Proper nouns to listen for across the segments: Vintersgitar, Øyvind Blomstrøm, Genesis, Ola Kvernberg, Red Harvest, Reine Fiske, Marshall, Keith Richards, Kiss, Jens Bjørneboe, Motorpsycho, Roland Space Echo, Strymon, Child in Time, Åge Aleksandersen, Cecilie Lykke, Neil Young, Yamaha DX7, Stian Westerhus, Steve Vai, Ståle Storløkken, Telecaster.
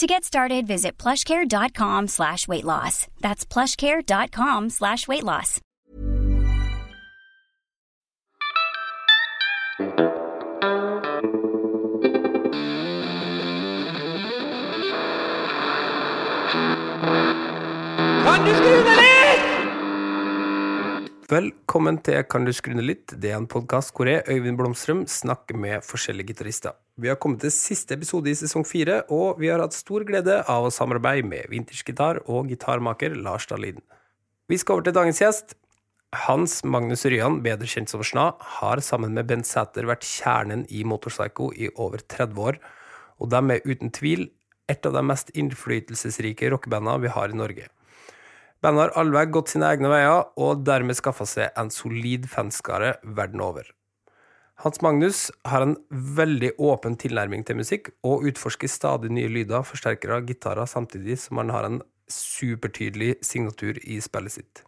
To get started, visit plushcare.com/weightloss. That's plushcare.com/weightloss. Kan du skru ned litt? Velkommen til Kan du skru ned litt? Det en podcast hvor jeg, Øyvind Blomstrøm, snakker med forskjellige gitarister. Vi har kommet til siste episode I sesong 4, og vi har hatt stor glede av å samarbeide med vintersgitar og gitarmaker Lars Dahlin. Vi skal over til dagens gjest. Hans Magnus Ryen, bedre kjent som Sna, har sammen med Bent Sæther vært kjernen I Motorpsycho I over 30 år, og de uten tvil et av de mest innflytelsesrike rockebandene vi har I Norge. Bandet har allveg gått sine egne veier, og dermed skaffet seg en solid fanskare verden over. Hans Magnus har en veldig åpen tilnærming til musikk, og utforsker stadig nye lyder, forsterkere og gitarer, samtidig som han har en supertydelig signatur I spillet sitt.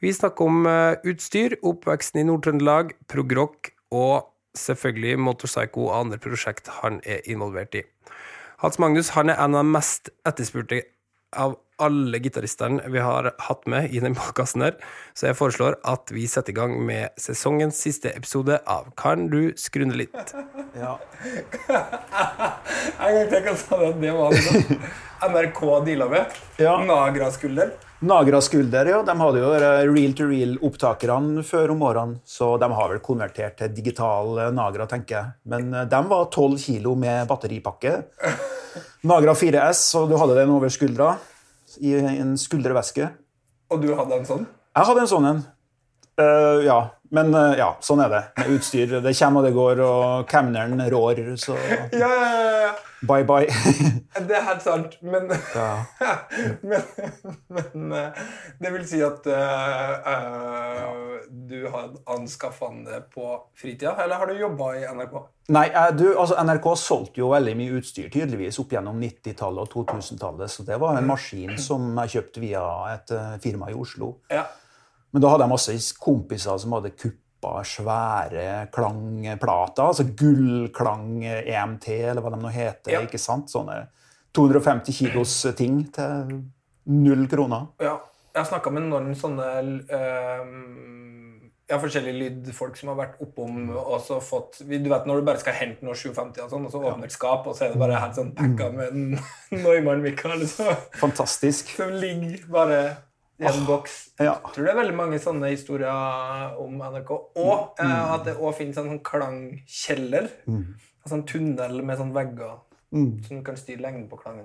Vi snakker om utstyr, oppveksten I Nord-Trøndelag, prog-rock, og selvfølgelig Motorpsycho og andre prosjekt han involvert I. Hans Magnus han en av de mest etterspurte av alle gitaristerne vi har hatt med I den podcasten her, så jeg foreslår at vi setter I gang med sesongens siste episode av Kan du skru ned litt? Ja. En gang tenker jeg at det var det. NRK dealer med. Ja. Nagra-skulder. Nagra-skulder, ja. De hadde jo reel-to-reel opptakerne før om årene, så de har vel konvertert til digital Nagra, tenker jeg. Men de var 12 kilo med batteripakke. Nagra 4S, så du hadde den over skuldra. I en skulderveske. Og du hadde en sånn? Jeg hadde en sånn en. Ja, men ja, sånn det. Utstyr, det kommer og det går, og kemneren rår, så... Ja. Bye, bye. Det helt sant, men... Ja. men det vil si at du har anskaffet det på fritida, eller har du jobbet I NRK? Nei, NRK solgte jo veldig mye utstyr tydeligvis opp gjennom 90-tallet og 2000-tallet, så det var en maskin som jeg kjøpte via et firma I Oslo. Ja. Men da hadde jeg masse kompiser som hadde kuppa svære klangplater, altså gullklang EMT, eller hva de nå heter, ja. Ikke sant? Sånne 250 kilos ting til 0 kroner. Ja, jeg snakket med noen sånne... Jeg har forskjellige lydfolk som har vært oppom og så fått... Du vet, når du bare skal hente noe 750 og sånn, og så åpner et skap, og så det bare helt sånn pakket med en Neumann-mikka, liksom. Fantastisk. Som ligger bare I en boks. Ja. Jeg tror det veldig mange sånne historier om NRK. Og at det også finnes en sånn klangkjeller, en sånn tunnel med sånn vegger, som kan styre lengden på klangen.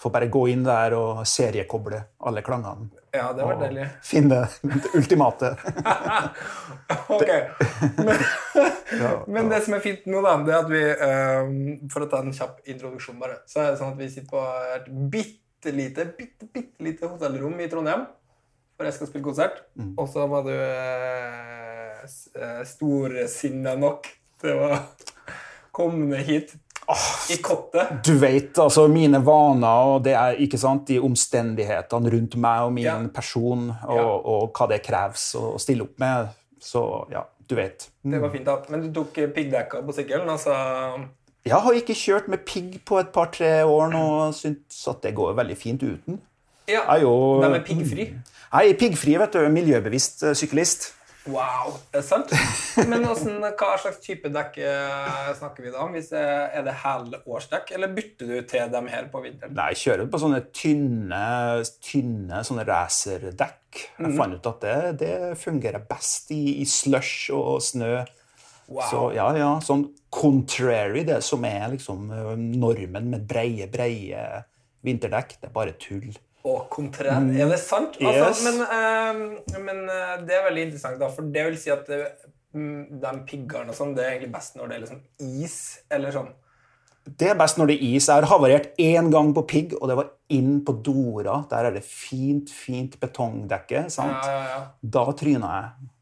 Får bare gå inn der og seriekoble alle klangene. Ja, det var deilig. Finne det ultimate. Ok. Men det som fint nå da, det at vi, for å ta en kjapp introduksjon bare, så det sånn at vi sitter på et bitte lite hotellrom I Trondheim, for jeg skal spille konsert, og så var du storsinnet nok til å komme hit. I kottet. Du vet, altså mine vaner, og det ikke sant, de omstendighetene rundt meg og min person, og hva det kreves å stille opp med, så ja, du vet. Det var fint da, men du tok piggdekka på sykkelen, altså... Jeg har ikke kjørt med pigg på et par-tre år nå, og synes at det går veldig fint uten. Ja, de piggfri. Nei, piggfri, vet du, miljøbevisst syklist. Wow, det sant? Men hvordan, hva slags type dekk snakker vi da om? Hvis det hele årsdekk, eller bytter du til dem her på vinteren? Nei, jeg kjører på sånne tynne sånne racerdekk. Jeg fant ut at det fungerer best I slush og snø. Wow. Så ja, sånn contrary det som liksom normen med breie vinterdekk, det bare tull. Åh, kontrær. Det sant? Altså, yes. Men det veldig interessant da, for det vil si at de piggerne og sånn, det egentlig best når det liksom is, eller sånn? Det best når det is. Jeg har havarert en gang på pigg, og det var inn på Dora. Der det fint betongdekke, sant? Ja. Da tryner jeg.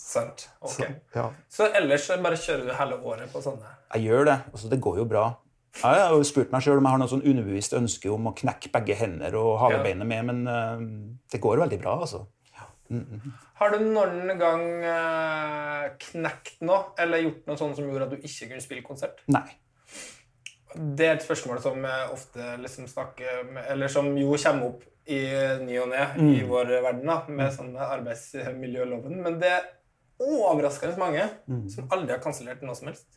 Sant, ok. Så, ja. Så ellers bare kjører du hele året på sånne? Jeg gjør det, altså det går jo bra. Ja, jeg har jo spurt meg selv om jeg har noen sånn underbevist ønske om å knekke begge hender og havebeinet med, men det går veldig bra, altså. Ja. Har du noen gang knekt noe, eller gjort noe sånt som gjorde at du ikke kunne spille konsert? Nei. Det et spørsmål som ofte liksom snakker med, eller som jo kommer opp I ny og ned I vår verden da, med sånn arbeidsmiljøloven, men det overraskende mange som aldri har kansellert noe som helst.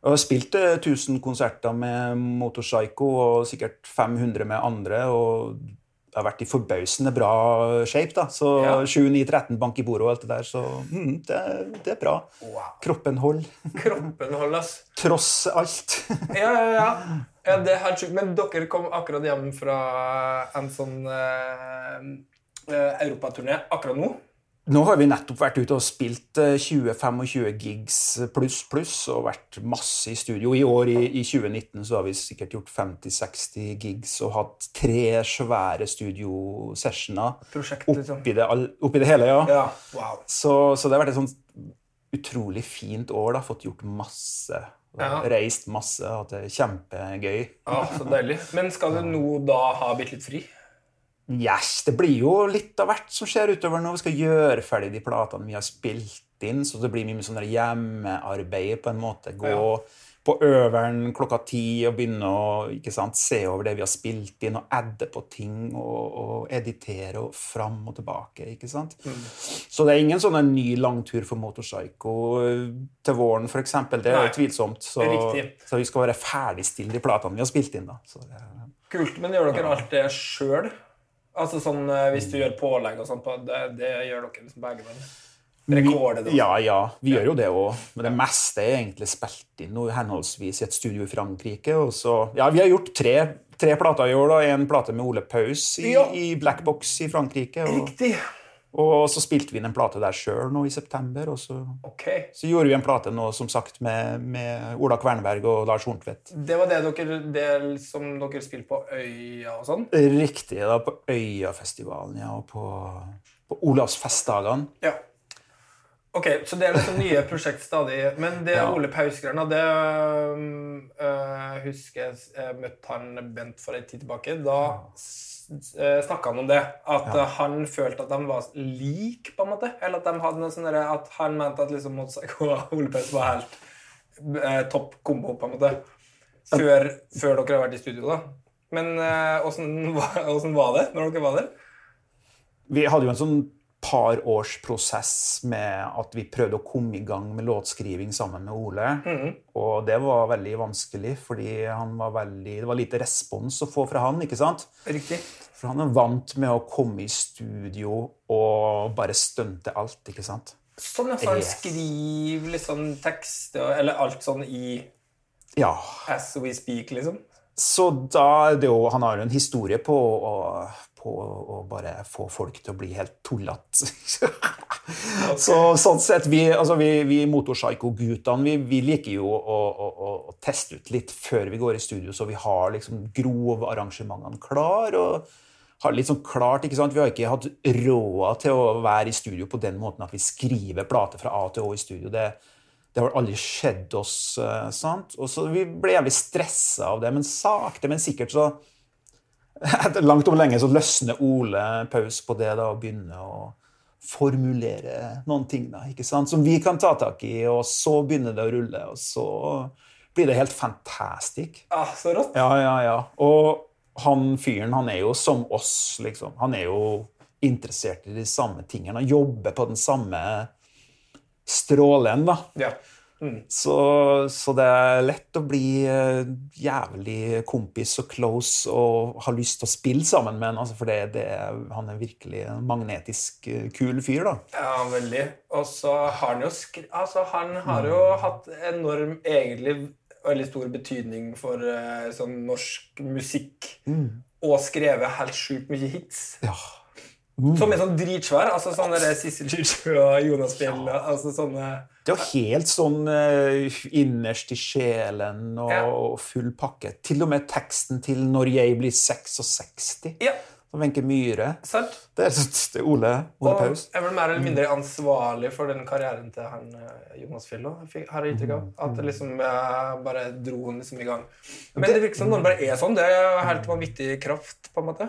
Jeg har spilt 1000 konserter med Motorpsycho og sikkert 500 med andre, og jeg har vært I forbausende bra shape da, så 7-9-13 bank I bordet og alt det der, så det bra. Wow. Kroppenhold, altså. Tross alt. Ja, det helt sykt, men dere kom akkurat hjem fra en sånn Europaturné akkurat nå. Nå har vi nettopp vært ute og spilt 20-25 gigs pluss, og vært masse I studio. I år, I 2019, så har vi sikkert gjort 50-60 gigs, og hatt 3 svære studiosessioner oppi det hele, ja. Wow. Så det har vært et sånt utrolig fint år, da. Fått gjort masse, reist masse, hatt det kjempegøy. Ja, så deilig. Men skal du nå da ha blitt litt fri? Yes, det blir jo litt av hvert som skjer utover nå. Vi skal gjøre ferdig de platene vi har spilt inn, så det blir mye sånn hjemmearbeid på en måte. Gå på øveren 10:00 og begynne å, ikke sant, se over det vi har spilt inn og adde på ting og editere og fram og tilbake, ikke sant? Så det ingen sånn en ny langtur for Motorpsycho til våren for eksempel, det jo tvilsomt. Så vi skal være ferdigstille de platene vi har spilt inn da. Så det, Kult, men gjør dere alt det selv? Altså sånn, hvis du gjør pålegg og sånt, det gjør dere liksom begge med. Rekordet da. Ja, vi gjør jo det også. Men det meste egentlig spilt inn noe henholdsvis I et studio I Frankrike. Og så, vi har gjort 3 plater I år da. En plate med Ole Paus I Black Box I Frankrike. Riktig. Og så spilte vi en plate der selv nå I september. Og så gjorde vi en plate nå, som sagt, med Ola Kvernberg og Lars Sundqvist. Det var det som dere spilte på Øya og sånn? Riktig, da, på Øyafestivalen, og på Olas festdagene. Ja. Ok, så det liksom nye prosjekt stadig, men det Ole Paus-greiene, det husker jeg møtte han Bent for en tid tilbake, da snakket han om det, at han følte at de var lik på en måte, eller at de hadde noe sånn der, at han mente at liksom Motorpsycho og Ole Paus var helt topp kombo på en måte, før dere har vært I studio da. Men hvordan var det når dere var der? Vi hadde jo en sånn par års prosess med at vi prøvde å komme I gang med låtskriving sammen med Ole, og det var veldig vanskelig, fordi det var lite respons å få fra han, ikke sant? Riktig. For han vant med å komme I studio og bare stønte alt, ikke sant? Sånn at han skriver litt sånn tekst, eller alt sånn I as we speak, liksom. Så da, han har jo en historie på å bare få folk til å bli helt tullet. Så sånn sett, vi Motorpsycho-guttene, vi liker jo å teste ut litt før vi går I studio, så vi har liksom grove arrangementene klar, og har litt sånn klart, ikke sant? Vi har ikke hatt råd til å være I studio på den måten at vi skriver plater fra A til Å I studio, det har aldri skjedd oss, sant? Og så vi ble jævlig stresset av det, men sakte, men sikkert så langt om lenge så løsner Ole Paus på det da, og begynner å formulere noen ting da, ikke sant? Som vi kan ta tak I, og så begynner det å rulle, og så blir det helt fantastisk. Så rått. Ja. Og han fyren, han jo som oss, liksom. Han jo interessert I de samme tingene, han jobber på den samme strålen va. Ja. Mm. Så det lätt att bli jävlig kompis och close och ha lust att spela samman med en alltså för det han är verkligen magnetisk kul fyr då. Ja, väldigt. Och så har han ju alltså han har ju haft enorm egentligen väldigt stor betydning för sån norsk musik och skrivit helt sjukt mycket hits. Ja. Som sånn dritsvær, altså sånne der Sissel Kyrkjebø og Jonas Fjäll, altså sånne... Det var helt sånn innerst I sjelen og, ja. Og full pakke. Til og med teksten til Når jeg blir 66. Ja. Som Wenche Myhre. Sant. Det Ole Paus. Og jeg var mer eller mindre ansvarlig for den karrieren til han, Jonas Fjäll også, har jeg inntrykk av. At liksom, jeg bare dro han liksom I gang. Men det virker som når det bare sånn, det helt vanvittig kraft på en måte.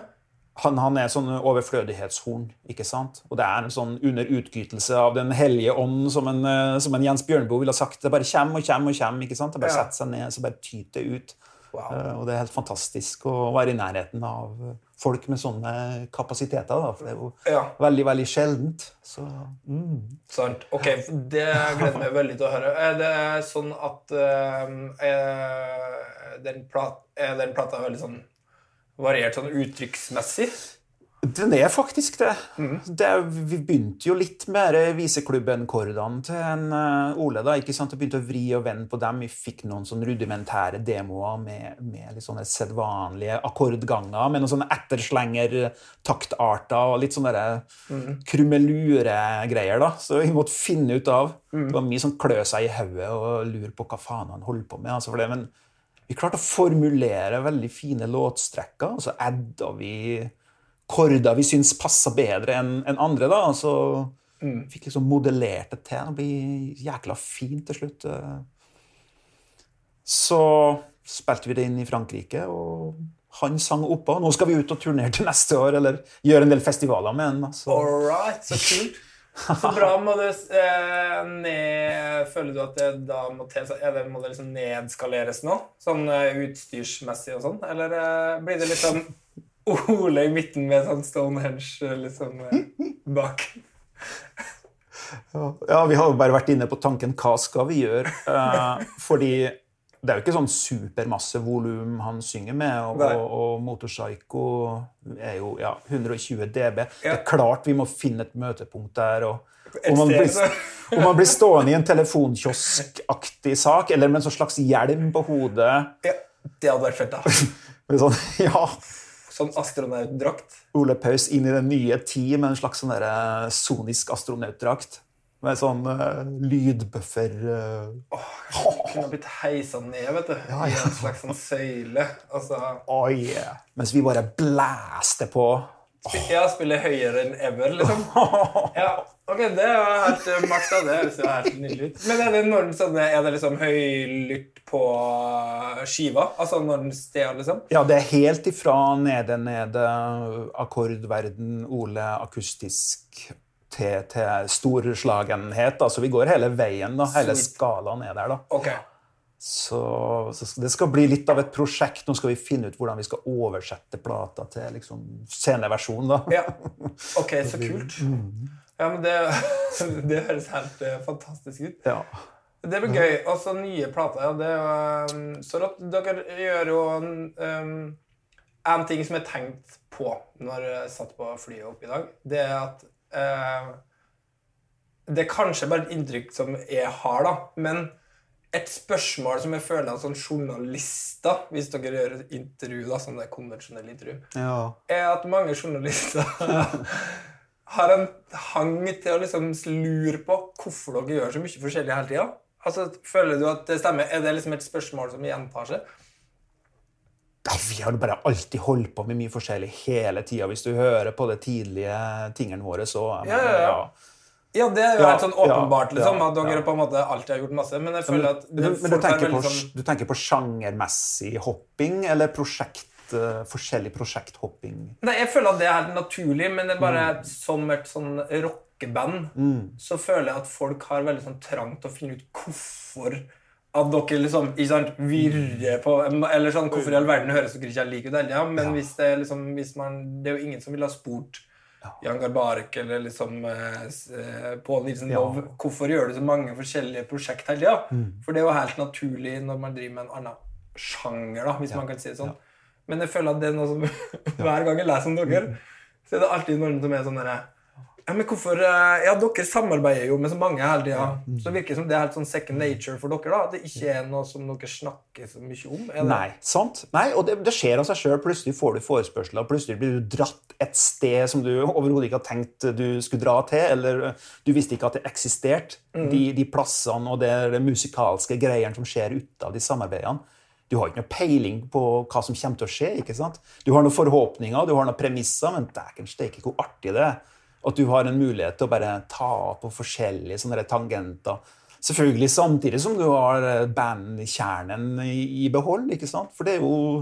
Han sånn overflødighetshorn, ikke sant? Og det en sånn underutgytelse av den hellige ånd som en Jens Bjørneboe ville ha sagt. Det bare kommer, ikke sant? Det bare setter seg ned, så bare tyter ut. Wow. Og det helt fantastisk å være I nærheten av folk med sånne kapasiteter, da, for det veldig, veldig sjeldent. Så, Sant. Ok, det gleder meg veldig til å høre. Det sånn at den plata veldig sånn variert sånn uttrykksmessig? Den faktisk det. Det vi begynte jo litt mer viseklubben-kordene til en Ole da, ikke sant? Jeg begynte å vri og vende på dem. Vi fikk noen sånne rudimentære demoer med litt sånne sedvanlige akkordganger, med noen sånne etterslenger, taktarter og litt sånne krummelure-greier da. Så vi måtte finne ut av. Det var mye sånn klø seg I hodet og lure på hva faen han holder på med, altså for det, men vi klarte å formulere veldig fine låtstrekker, og så adda vi korder vi synes passer bedre enn andre, da. Og så fikk liksom modellert det til. Det blir jækla fint til slutt. Så spilte vi det inn I Frankrike, og han sang oppå. Nå skal vi ut og turnere til neste år, eller gjøre en del festivaler med en. Altså. All right, så kult. Så bra må du føler du at det da må det liksom nedskaleres nå sånn utstyrsmessig og sånn eller blir det litt sånn Ole I midten med sånn Stonehenge liksom bak ja, vi har jo bare vært inne på tanken hva skal vi gjøre fordi det jo ikke sånn supermasse volym han synger med, og Motorpsycho jo ja, 120 dB. Ja. Det klart vi må finne et møtepunkt der, og man blir stående I en telefonkiosk-aktig sak, eller med en slags hjelm på hodet. Ja, det hadde vært fett da. sånn, ja. Sånn astronautdrakt. Ole Paus inn I den nye tid med en slags sånn der sonisk astronautdrakt. Med sånn lydbuffer... Det har blitt heiset ned, vet du. I en slags sånn søyle. Altså... Mens vi bare blæste på. Ja, spiller høyere enn ever, liksom. Ja, ok, det var helt makt av det. Det var helt nydelig ut. Men det når sånne, det liksom høylytt på skiva? Altså når den steder, liksom? Ja, det helt ifra nede, akkordverden, Ole, akustisk... til storslagenhet, da. Så vi går hele veien, da. Hele skalaen der, da. Okay. Så det skal bli litt av et prosjekt. Nå skal vi finne ut hvordan vi skal oversette plata til liksom, sceneversjon, da. Ja, ok, så kult. Ja, men det høres helt fantastisk ut. Ja. Det blir gøy. Også nye plater, ja. Så dere gjør jo... en ting som jeg tenkte på når jeg satt på flyet opp I dag, det at det kanskje bare et inntrykk som jeg har da, men et spørsmål som jeg føler som journalister, hvis dere gjør et intervju da, som det konvensjonelle intervju, at mange journalister har en hang til å liksom lure på hvorfor dere gjør så mye forskjellig hele tiden. Altså, føler du at det stemmer? Det liksom et spørsmål som gjentar seg? Vi har bare alltid holdt på med mye forskjellig hele tiden. Hvis du hører på de tidlige tingene våre, så... Ja, det jo helt sånn åpenbart, liksom, at dere på en måte alltid har gjort masse, men jeg føler at... Men du tenker på sjangermessig hopping, eller forskjellig prosjekthopping? Nei, jeg føler at det helt naturlig, men det bare som et sånn rockeband, så føler jeg at folk har veldig sånn trangt å finne ut hvorfor... at dere liksom, ikke sant, virrer på, eller sånn, hvorfor I all verden høres dere ikke like ut, men hvis det liksom, hvis man, det jo ingen som vil ha spurt Jan Garbarek eller liksom på Nilsen Lov. Ja. Hvorfor gör du så många forskjellige projekt här ja? Mm. För det var helt naturligt när man driver med en annan genre då, hvis man kan säga si sånt. Ja. Men jag känner att det är något som varje gång jag läser om docker så är det alltid någon som är sån där ja men varför ja docker samarbetar ju med så många alltid ja. Mm. Så virker som det är helt sån second nature för docker då att det inte är något som docker snackar så mycket om eller Nej, sant? Nej och det sker av sig själv plötsligt får du förespörslar och plötsligt blir du dratt ett sted som du överhuvudtaget inte har tänkt du skulle dra till eller du visste inte att det existerat de platserna och det musikaliska grejen som sker utav de samarbeten. Du har ikke noe peiling på hva som kommer til å skje, ikke sant? Du har noen forhåpninger, du har noen premisser, men det kanskje ikke hvor artig det at du har en mulighet til å bare ta på forskjellige sånne tangenter. Selvfølgelig samtidig som du har bandkjernen I behold, ikke sant? For det jo,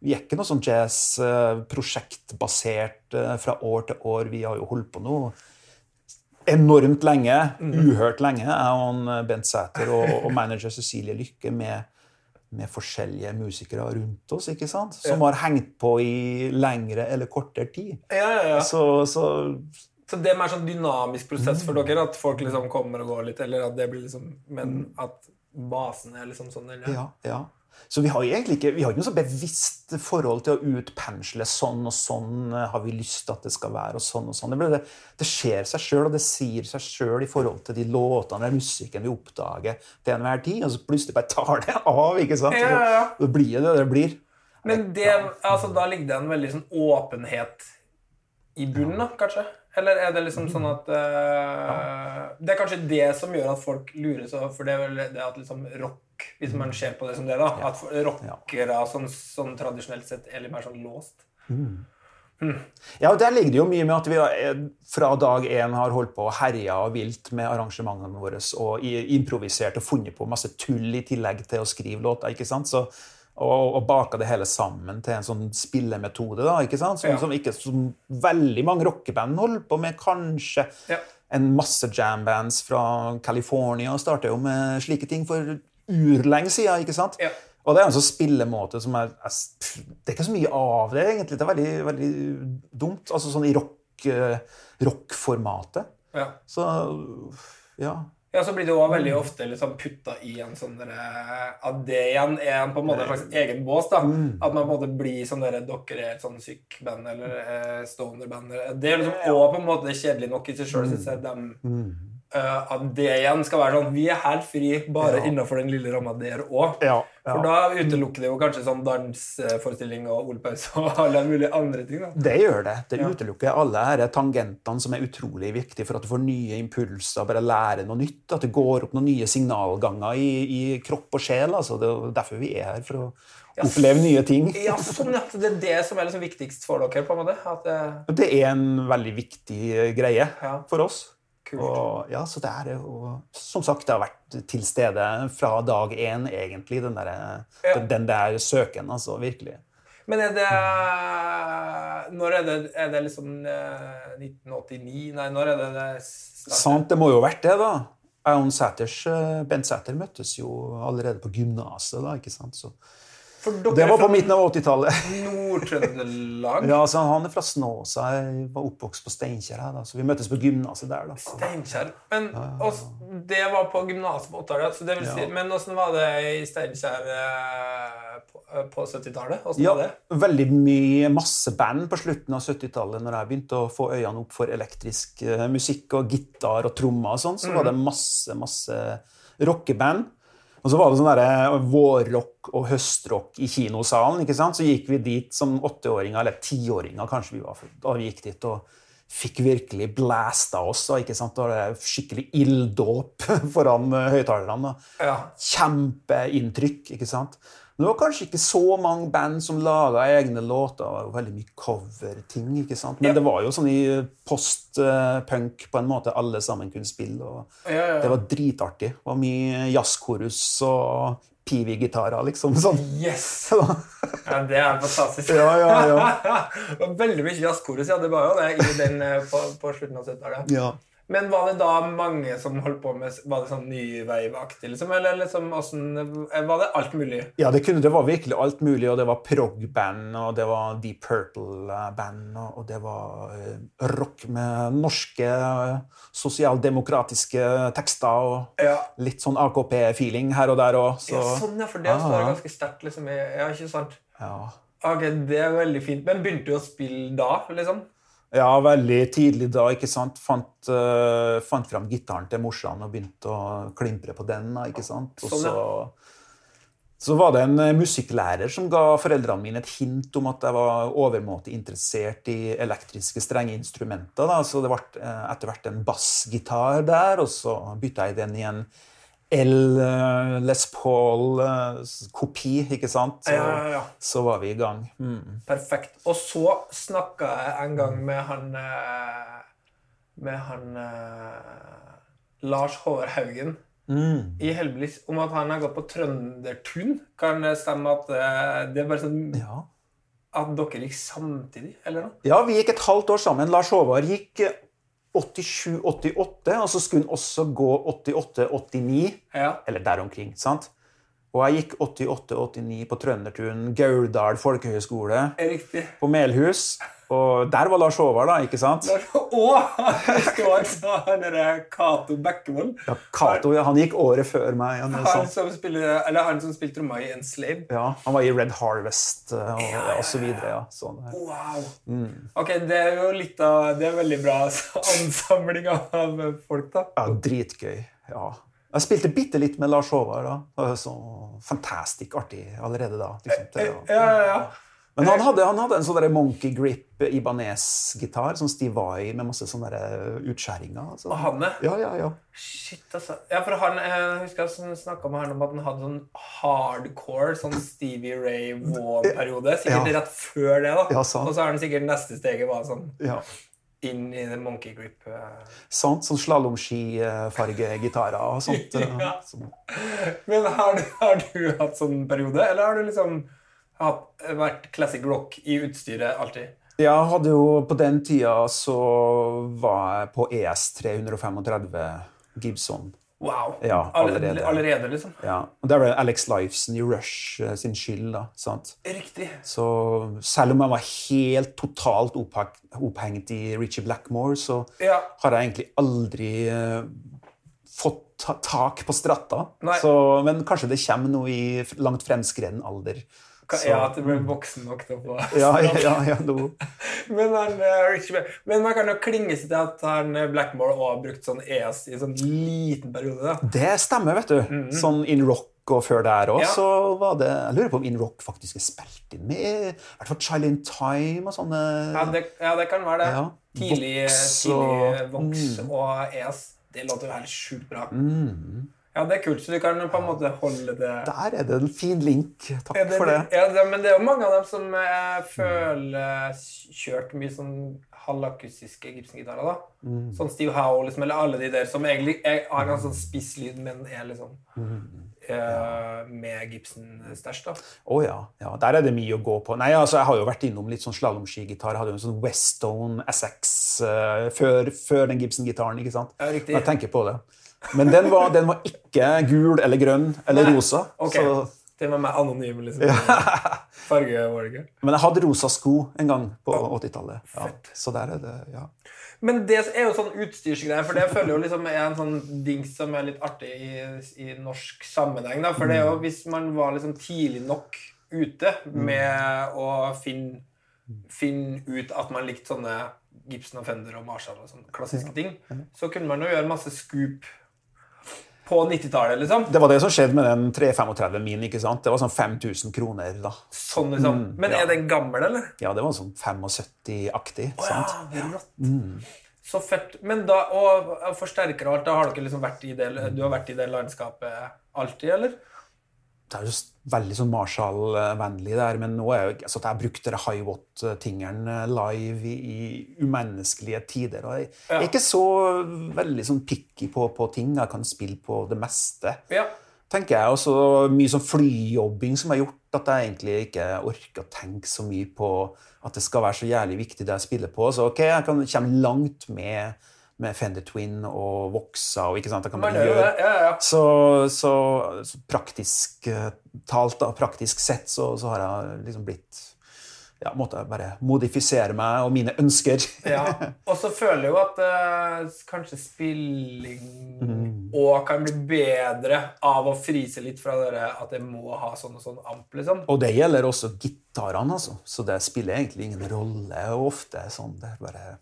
vi ikke noe sånn jazz-prosjektbasert fra år til år. Vi har jo holdt på noe enormt lenge, uhørt lenge. Jeg og Bent Sæther og manager Cecilie Lykke med forskjellige musikere rundt oss, ikke sant? Som har hengt på I lengre eller kortere tid. Ja. Så det mer sånn dynamisk prosess for dere, at folk liksom kommer og går litt, eller at det blir liksom, men at basen liksom sånn, eller? Ja. Så vi har egentlig ikke, vi har ikke noe så bevisst forhold til å utpensle sånn og sånn, har vi lyst til at det skal være, og sånn og sånn. Det skjer seg selv, og det sier seg selv I forhold til de låtene eller musikken vi oppdager til enhver tid, og så plutselig bare tar det av, ikke sant? Ja. Så blir det det blir. Men det, altså, da ligger det en veldig sånn åpenhet I bunnen, kanskje? Eller det liksom sånn at det kanskje det som gjør at folk lurer så, for det vel det at liksom rock hvis man ser på det som det da at rockere sånn tradisjonelt sett eller mer sånn låst Ja, og der ligger det jo mye med at vi fra dag 1 har holdt på herja og vilt med arrangementene våre og improvisert og funnet på masse tull I tillegg til å skrive låter, ikke sant? Så, og baka det hele sammen til en sånn spillemetode da, ikke sant? Som veldig mange rockeband holder på med kanskje en masse jambands fra California starter jo med slike ting for urlenge siden, ikke sant? Ja. Og det en sånn spillemåte som det ikke så mye av det egentlig, det veldig, veldig dumt, altså sånn I rockformatet. Ja. Så, Ja, så blir det jo også veldig ofte liksom puttet I en sånn der, at det igjen en på en måte en slags egen bås da, at man på en måte blir sånn der, dere et sånn syk-band eller stoner-band, det liksom også på en måte kjedelig nok I seg selv, synes jeg, at det igjen skal være sånn vi helt fri bare innenfor den lille ramma der også for da utelukker det jo kanskje sånn dansforestilling og Ole Paus og alle mulige andre ting da. Det gjør det, det utelukker alle her tangentene som utrolig viktige for at du får nye impulser bare lære noe nytt, at det går opp noen nye signalganger I kropp og sjel altså det derfor vi her for å oppleve nye ting ja, sånn at det det som liksom viktigst for dere på en måte at det en veldig viktig greie for oss Og, ja, så det jo, som sagt, det har vært til stede fra dag 1 egentlig, den der, den der søken, altså, virkelig. Men det, når det liksom 1989? Nei, når det snart? Sant, det må jo ha vært det da. Bent Sæther møttes jo allerede på gymnaset da, ikke sant? Så det var på midten av 80-tallet. Nord-Trøndelag? Ja, så han fra Sna, så jeg var oppvokst på Steinkjær her da, så vi møttes på gymnaset der da. Steinkjær? Men det var på gymnaset på 80-tallet, så det vil si, men hvordan var det I Steinkjær på 70-tallet? Ja, veldig mye masse band på slutten av 70-tallet, når jeg begynte å få øynene opp for elektrisk musikk og gitar og trommer og sånt, så var det masse rockeband. Og så var det sånn der vårrock og høstrock I kinosalen, ikke sant? Så gikk vi dit som 8-åringer, eller 10-åringer kanskje vi var, da vi gikk dit og fikk virkelig blæst av oss, ikke sant? Da var det skikkelig ilddåp foran høyttalerne. Kjempeinntrykk, ikke sant? Men det var kanskje ikke så mange band som laget egne låter, det var veldig mye cover-ting, ikke sant? Men det var jo sånn I post-punk på en måte, alle sammen kunne spille, og det var dritartig. Det var mye jazzkorus og pivi-gitarer, liksom, sånn. Yes! Ja, det fantastisk. Ja. Det var veldig mye jazzkorus, ja, det var jo det I den på slutten av 70-tallet. Ja. Men var det da mange som holdt på med, var det sånn nyveivaktig liksom, eller liksom, var det alt mulig? Ja, det var virkelig alt mulig, og det var prog-band, og det var Deep Purple-band, og det var rock med norske sosialdemokratiske tekster, og ja. Litt sånn AKP-feeling her og der også. Så. Ja, sånn ja, for det står det ganske sterkt liksom, ja, ikke sant? Ja. Ok, det veldig fint, men begynte du å spille da, liksom? Ja, veldig tidlig da, ikke sant? Fant fram gitaren til morsan og begynte å klimpre på den, ikke sant? Og så var det en musikklærer som ga foreldrene mine et hint om at jeg var overmåte interessert I elektriske strengeinstrumenter, da. Så det var etter hvert en bassgitar der, og så bytte jeg den I en Les Paul-kopi, ikke sant? Så, ja. Så var vi I gang. Mm. Perfekt. Og så snakket jeg en gang med han Lars Håvard Haugen I Helblis, om at han har gått på Trøndertun. Kan det stemme at det bare sånn... Ja. At dere gikk samtidig, eller noe? Ja, vi gikk et halvt år sammen. Lars Håvard gikk... 87-88, og så skulle hun også gå 88-89, ja. Eller deromkring, sant? Og jeg gikk 88-89 på Trøndertun, Gauldal Folkehøyskole, Riktig. På Melhus, og der var Lars Håvard da, ikke sant? Jeg husker også han der Kato Bekkevold. Ja, Kato, han gikk året før meg. Han som spilte tromma I Enslave. Ja, han var I Red Harvest og så videre, ja. Sånn. Wow! Mm. Ok, det jo litt av, det veldig bra ansamling av folk da. Ja, dritgøy, ja. Jeg spilte bitte litt med Lars Håvard da. Det var så fantastisk artig allerede da. Liksom, ja. Men han hadde en sånn der monkey grip Ibanez-gitar, sånn Steve Vai med masse sånne der utskjæringer. Så. Og han Ja. Shit, altså. Ja, for han, jeg husker jeg snakket med han om at han hadde sånn hardcore, sånn Stevie Ray Vaughan-periode. Sikkert rett før det da. Ja, sant. Og så har han sikkert neste steget bare sånn... Ja. In I den monkey grip. Sant, sånn slalomski-farge-gitarer og sånt. Ja. Men har du hatt sånn periode, eller har du liksom vært classic rock I utstyret alltid? Ja, jeg hadde jo på den tiden så var jeg på ES335 Gibson. Wow, ja, allerede liksom. Ja, og der var Alex Lifeson I Rush sin skyld da, sant? Riktig. Så selv om jeg var helt totalt opphengt I Richie Blackmore, så har jeg egentlig aldri fått tak på stratta. Så, men kanskje det kommer noe I langt fremskreden alder. Så. Ja, at det ble voksen nok da på. Ja, no. Men man kan jo klinge seg til at han Blackmore også har brukt sånn ES I en sånn liten periode. Da. Det stemmer, vet du. Mm-hmm. Sånn In Rock og før der også, så var det... Jeg lurer på om In Rock faktisk spilt inn med, I hvert fall Child in Time og sånne... Ja, det kan være det. Ja. Tidlig Vox og ES, det låter jo helt sjukt bra. Mhm. Ja, det kult, så du kan på en måte holde det... Der det en fin link, takk det, for det. Ja, men det jo mange av dem som føler kjørt mye sånn halvakustiske Gibson-gitarer da. Sånn Steve Howe, liksom, eller alle de der som egentlig har en sånn spisslyd, men liksom med Gibson-stæsj da. Ja, der det mye å gå på. Nei, altså, jeg har jo vært innom litt sånn slalomski-gitar. Jeg hadde jo en sånn Westone SX før den Gibson-gitaren, ikke sant? Ja, riktig. Jeg tenker på det. Men den var ikke gul eller grønn eller rosa. Okay. Så det var mer anonym liksom. Farge var det ikke. Men jeg hadde rosa sko en gang på 80-tallet. Ja. Så der det, ja. Men det jo sånn utstyrsgreier, for det jeg føler jo liksom en sånn dings som litt artig I norsk sammenheng da, for det jo hvis man var liksom tidlig nok ute med å finne ut at man likte sånne Gibson og Fender og Marshall og sånne klassiske ting, så kunne man jo gjøre masse scoop på 90-tallet, liksom. Det var det som skjedde med den 335 min, ikke sant? Det var sånn 5 000 kroner, da. Sånn, liksom. Men den gammel, eller? Ja, det var sånn 75-aktig, sant? Ja, rått. Så fett. Men da, og forsterker og alt, da har dere liksom vært i det landskapet alltid, eller? Det jo veldig sånn Marshall-vennlig der, men nå altså at jeg brukte det Hiwatt-tingeren live I umenneskelige tider, og jeg ikke så veldig sånn picky på ting, jeg kan spille på det meste, tenker jeg, og så mye sånn flyjobbing som har gjort at jeg egentlig ikke orker å tenke så mye på at det skal være så jævlig viktig det jeg spiller på, så ok, jeg kan komme langt med med Fender Twin och Voxa och inte sant det kan man göra. Ja. Så praktiskt talt då praktiskt sett så har jag liksom blivit ja, måtte jeg bare modifisere meg og mine ønsker. Ja, og så føler jeg jo at kanskje spilling også kan bli bedre av å frise litt fra dere at jeg må ha sånn og sånn amp, liksom. Og det gjelder også gitarene, altså. Så det spiller egentlig ingen rolle, og ofte sånn, det bare...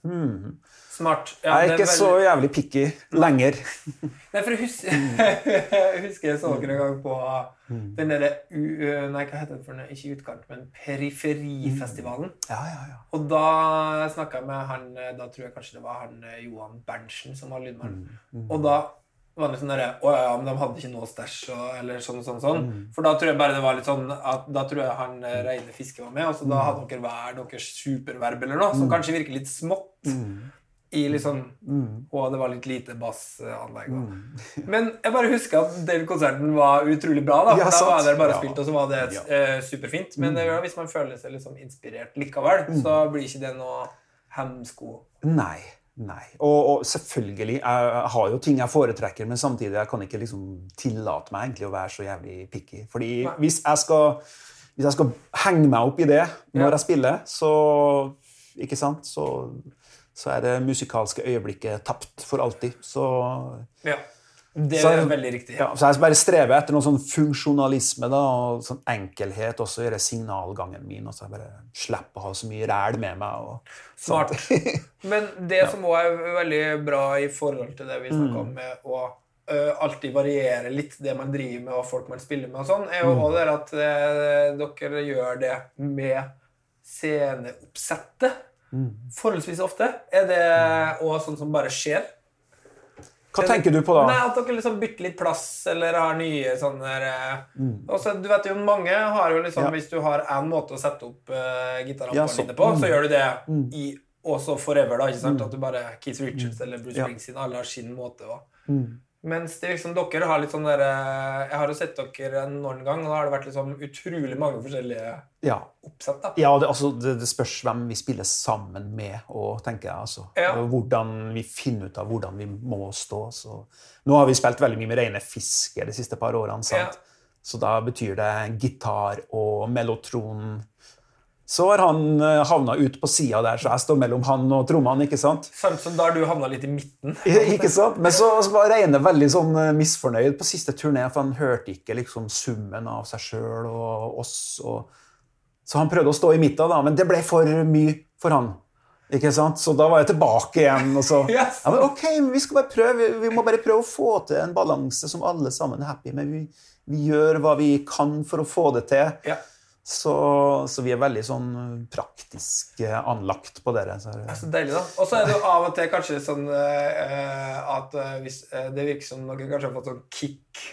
Smart. Ja, jeg ikke veldig... så jævlig picky lenger. Nei, for jeg husker jeg så en gang på... Den der, nei, hva heter det for noe? Ikke utkant, men Periferifestivalen. Ja. Og da snakket jeg med han, da tror jeg kanskje det var han Johan Berntsen som var lydmann. Og da var det sånn der, åja, men de hadde ikke noe stash, eller sånn. For da tror jeg bare det var litt sånn, at da tror jeg han Reine Fiske var med, og så da hadde dere noen superverb eller noe, som kanskje virker litt smått. I liksom, og det var litt lite bassanlegg da. Men jeg bare husker at den konserten var utrolig bra da, for da var det bare spilt, og så var det superfint. Men det gjør, hvis man føler seg liksom inspirert likevel, så blir ikke det noe hemsko. Nei. Og selvfølgelig, jeg har jo ting jeg foretrekker, men samtidig jeg kan ikke liksom tillate meg egentlig å være så jævlig picky. Fordi hvis jeg skal henge meg opp I det når jeg spiller, så, ikke sant, så det musikalske øyeblikket tapt for alltid. Så, ja, det veldig riktig. Ja, så jeg bare strever etter noen sånn funksjonalisme da, og sånn enkelhet også I det signalgangen min, og så jeg bare slipper å ha så mye ræl med meg. Smart. Men det som også veldig bra I forhold til det vi snakker om med å alltid variere litt det man driver med, og folk man spiller med og sånn, jo også at dere gjør det med sceneoppsettet. Forholdsvis ofte det også sånn som bare skjer Hva tenker du på da? Nei, at dere liksom bytter litt plass eller har nye sånne der og så, du vet jo, mange har jo liksom hvis du har en måte å sette opp gitaramperen dine på, så gjør du det I også forever da, ikke sant? At du bare Keith Richards eller Bruce Springsteen alle har sin måte også Mens det liksom, dere har litt sånn der Jeg har jo sett dere noen gang Og da har det vært liksom utrolig mange forskjellige oppsett da Ja, det spørs hvem vi spiller sammen med Og tenker jeg altså Hvordan vi finner ut av hvordan vi må stå så. Nå har vi spilt veldig mye med Reine Fiske de siste par årene sant? Så da betyr det gitar og mellotron Så har han havnet ut på siden der, så jeg står mellom han og trommene, ikke sant? Samt som da du havnet litt I midten. Ikke sant? Men så var Reine veldig sånn misfornøyd på siste turné, for han hørte ikke liksom summen av seg selv og oss. Så han prøvde å stå I midten da, men det ble for mye for han. Ikke sant? Så da var jeg tilbake igjen, og så... men vi skal bare prøve, vi må bare prøve å få til en balanse som alle sammen happy, men vi gjør hva vi kan for å få det til. Så vi veldig sånn praktisk anlagt på dere. Så det så deilig da. Og så det jo av og til kanskje sånn at hvis, det virker som dere kanskje har fått sånn kick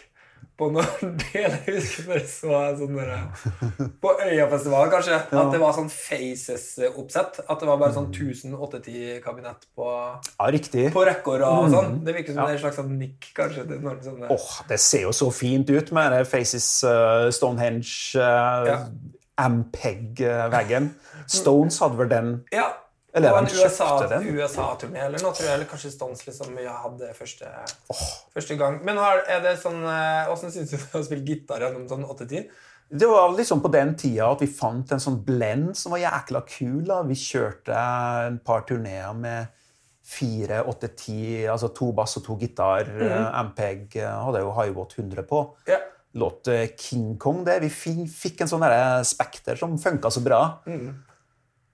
på noen deler. Jeg husker bare så sånn der, på Øya-festivalen kanskje, at det var sånn faces-oppsett. At det var bare sånn 1080-kabinett på rekker og sånn. Det virker som det en slags sånn nick kanskje. Det, sånn det ser jo så fint ut med faces, Stonehenge, Ampeg-veggen. Stones hadde vel den... Ja. Eller det var en USA-turné eller noe, tror jeg, eller kanskje Stones liksom, jeg hadde første gang. Men det sånn, hvordan synes du å spille gitar gjennom sånn 8-10? Det var liksom på den tiden at vi fant en sånn blend som var jækla kul da. Vi kjørte en par turnéer med 4, 8-10, altså 2 bass og 2 gitar. Ampeg hadde jo Hiwatt 100 på. Låt King Kong det. Vi fikk en sånn der spekter som funket så bra.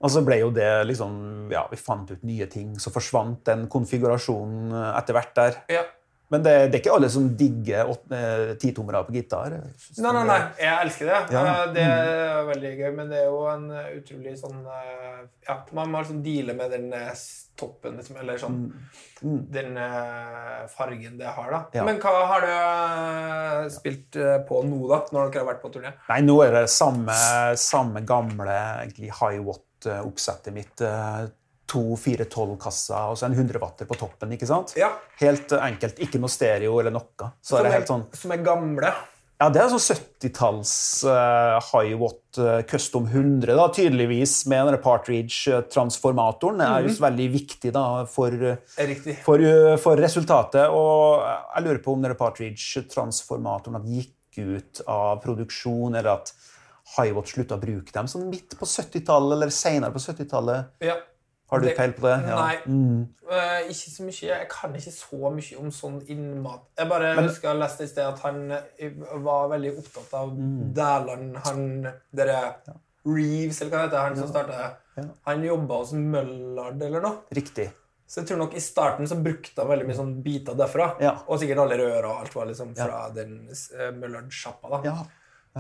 Og så ble jo det liksom, vi fant ut nye ting, så forsvant den konfigurasjonen etter hvert der. Men det ikke alle som digger 10-tommer på gitar. Nei, jeg elsker det. Det veldig gøy, men det jo en utrolig sånn, man må liksom deale med den toppen, liksom, eller sånn, den fargen det har da. Men hva har du spilt på nå da, når dere har vært på turné? Nei, nå det samme gamle, egentlig, Hiwatt. Oppsettet mitt 2-4-12 kasser og så en 100 watt på toppen, ikke sant? Helt enkelt, ikke noe stereo eller noe. Så som helt sånn... Som gamle? Ja, det så 70-tals Hiwatt Custom 100 da, tydeligvis med den Partridge-transformatoren är ju väldigt viktig då för resultatet och jag lurer på om den Partridge-transformatorn gick ut av produktion eller att Hiwatt slutade bruka dem som mitt på 70-talet eller senare på 70-talet. Ja. Har du peil på det? Ja. Nei, ikke så mye. Jeg kan ikke så mye om sånn innmat. Jeg bare husker jeg leste I sted at han var veldig opptatt av Dæland, Reeves, eller hva det heter, han som startet. Han jobbet hos Møllard eller noe. Riktig. Så jeg tror nok I starten så brukte han veldig mye sånn biter derfra, og sikkert alle rører og alt var liksom fra den Møllard-sjappa da. Ja.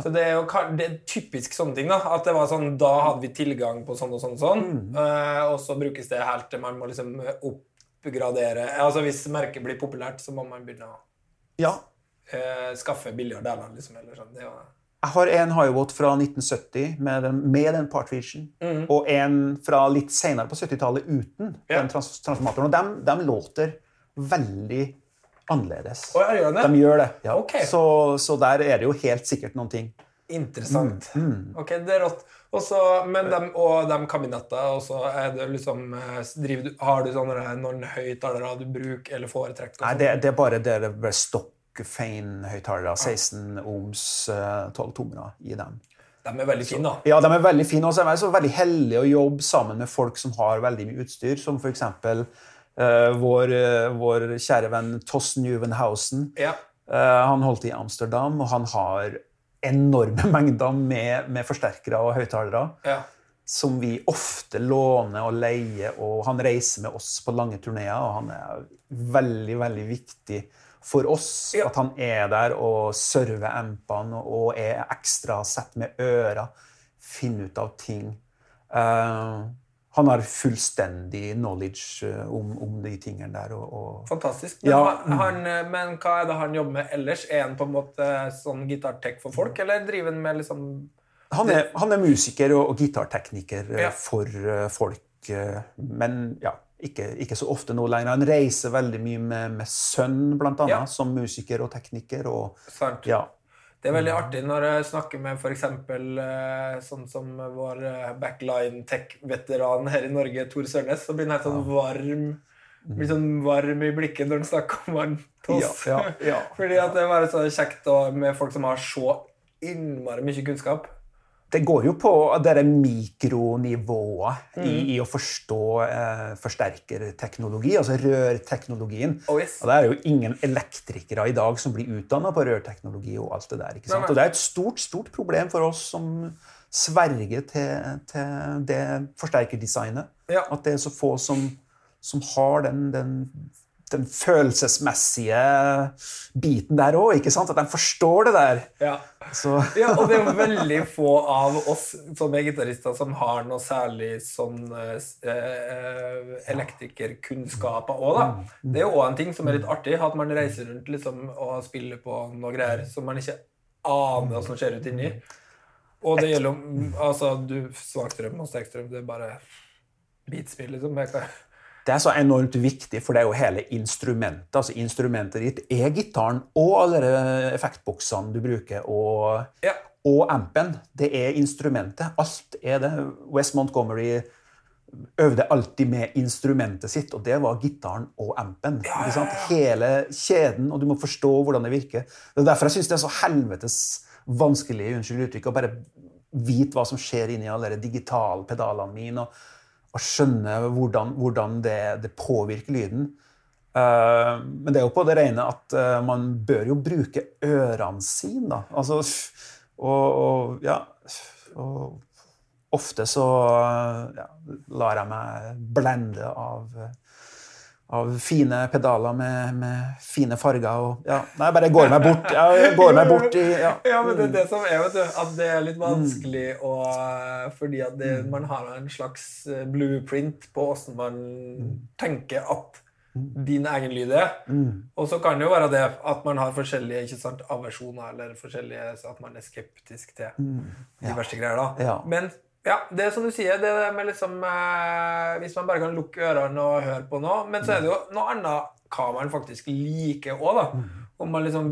Så det jo det typisk sånne ting da, at det var sånn, da hadde vi tilgang på sånn og sånn og sånn, og så brukes det helt til man må liksom oppgradere, altså hvis merket blir populært så må man begynne å skaffe billigere deler liksom, eller sånn. Det var... Jeg har en Hiwatt fra 1970 med den Partridgen, og en fra litt senere på 70-tallet uten den transformatoren, og de låter veldig annerledes. Og gjør det? De gjør det, ja. Okay. Så der det jo helt sikkert noen ting. Interessant. Ok, det rått. Og så, men de kabinetter, og så det liksom, har du sånne noen høyttalere du bruker, eller foretrekker? Nei, det bare det stokkfein-høyttalere, 16 ohms 12-tomere I dem. De veldig fine da. Ja, de veldig fine, og så jeg så veldig heldig å jobbe sammen med folk som har veldig mye utstyr, som for eksempel vår kjære venn Thorsten Juvenhausen han holdt I Amsterdam og han har enorme mengder med forsterkere og høyttalere som vi ofte låner og leier og han reiser med oss på lange turnéer og han veldig, veldig viktig for oss at han der og server ampene og ekstra sett med ører finne ut av ting Han har fullstendig knowledge om de tingene der. Og Fantastisk. Men, men hva det han jobber med ellers? Han på en måte sånn gitartech for folk, eller driver han med liksom... Han musiker og gitartekniker for folk, men ikke så ofte nå lenger. Han reiser veldig mye med sønn, blant annet, som musiker og tekniker. Og, Sant. Ja. Det veldig artig når jeg snakker med for eksempel sånn som vår backline-tech-veteran her I Norge, Tor Sørnes, så blir han helt sånn varm I blikket når han snakker om han toss. Ja. Fordi at det var så kjekt med folk som har så innmari mye kunnskap. Det går jo på dette mikronivået I å forstå forsterkerteknologi, altså rørteknologien. Og det jo ingen elektrikere I dag som blir utdannet på rørteknologi og alt det der, ikke sant? Og det et stort, stort problem for oss som sverger til det forsterkerdesignet, at det så få som har den følelsesmessige biten der også, ikke sant? At de forstår det der. Ja, og det veldig få av oss som gitarister som har noe særlig sånn elektrikerkunnskaper også, da. Det jo også en ting som litt artig, at man reiser rundt liksom, og spiller på noen greier som man ikke aner hva som skjer ut inni. Og det gjelder om, altså, du svakstrøm og sterkstrøm, det bare beatspill, liksom, jeg kan... Det så enormt viktig, for det jo hele instrumentet. Altså instrumentet ditt gitaren og alle effektboksene du bruker, og ampen. Det instrumentet. Alt det. Wes Montgomery øvde alltid med instrumentet sitt, og det var gitaren og ampen. Ikke sant? Hele kjeden, og du må forstå hvordan det virker. Det derfor jeg synes det så helvetes vanskelig, unnskyld uttrykk, å bare vite hva som skjer inni alle de digitale pedalene mine, og skjønne hvordan det påvirker lyden. Men det jo på det rene at man bør jo bruke ørene sine, da. Altså, og ofte så lar jeg meg blende av fine pedaler med fine farger og nei, bare jeg går meg bort I men det det som vet du, at det litt vanskelig og fordi at det, man har en slags blueprint på hvordan man tenker at din egen lyd og så kan det jo være det at man har forskjellige, ikke sant, aversjoner eller forskjellige, at man skeptisk til de verste greier da men det som du sier, det med liksom hvis man bare kan lukke ørene og høre på noe, men så det jo noe annet hva man faktisk liker også da. Om man liksom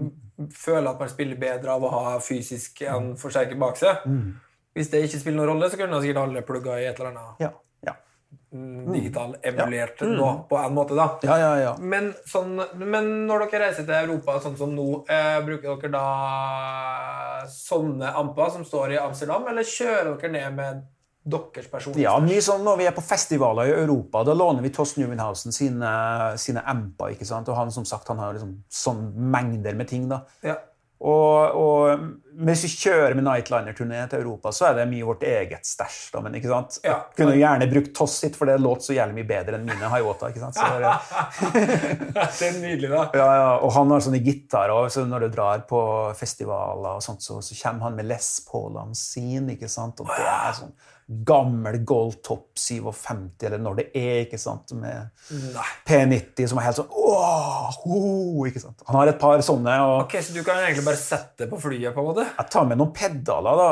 føler at man spiller bedre av å ha fysisk en forsterker bak seg. Hvis det ikke spiller noen rolle, så kunne man sikkert alle plugget I et eller annet digital emulert nå, på en måte da. Ja. Men, sånn, men når dere reiser til Europa, sånn som nå, bruker dere da sånne amper som står I Amsterdam, eller kjører dere ned med dockers personer? Ja, mye sånn når vi på festivaler I Europa, da låner vi Thorsten Juvenhausen sine amper, ikke sant? Og han som sagt, han har liksom sånn mengder med ting da. Ja. Og hvis vi kjører med Nightliner-turné til Europa, så det mye vårt eget stash, da, men ikke sant? Ja. Jeg kunne gjerne brukt Toss sitt, for det låt så jævlig mye bedre enn mine Hiwatt, ikke sant? Det nydelig da. Ja, og han har sånne gitar, og så når du drar på festivaler og sånt, så kommer han med Les Paulan sin, ikke sant? Og det sånn gammel Gold Top 57, eller når det ikke sant, med P90, som helt sånn, ikke sant. Han har et par sånne. Og ok, så du kan egentlig bare sette på flyet på en måte? Jeg tar med noen pedaler da.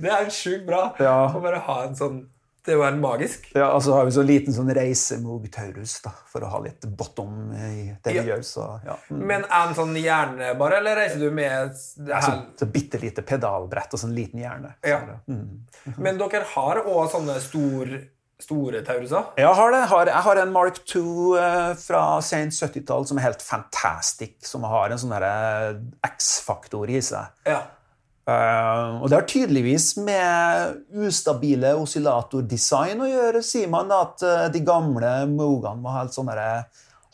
Det sjukt bra å bare ha en sånn, det var magisk. Ja, altså har vi så liten sånn reisemog Taurus da, for å ha litt bottom I det vi gjør, så ja. Men en sånn hjerne bare, eller reiser du med så bittelite pedalbrett og sånn liten hjerne? Ja. Men dere har også sånne store Tauruser? Jeg har det. Jeg har en Mark II fra sent 70-tall som helt fantastisk, som har en sånn der X-faktor I seg. Ja. Og det har tydeligvis med ustabile oscillator-design å gjøre, sier man da, at de gamle Moogene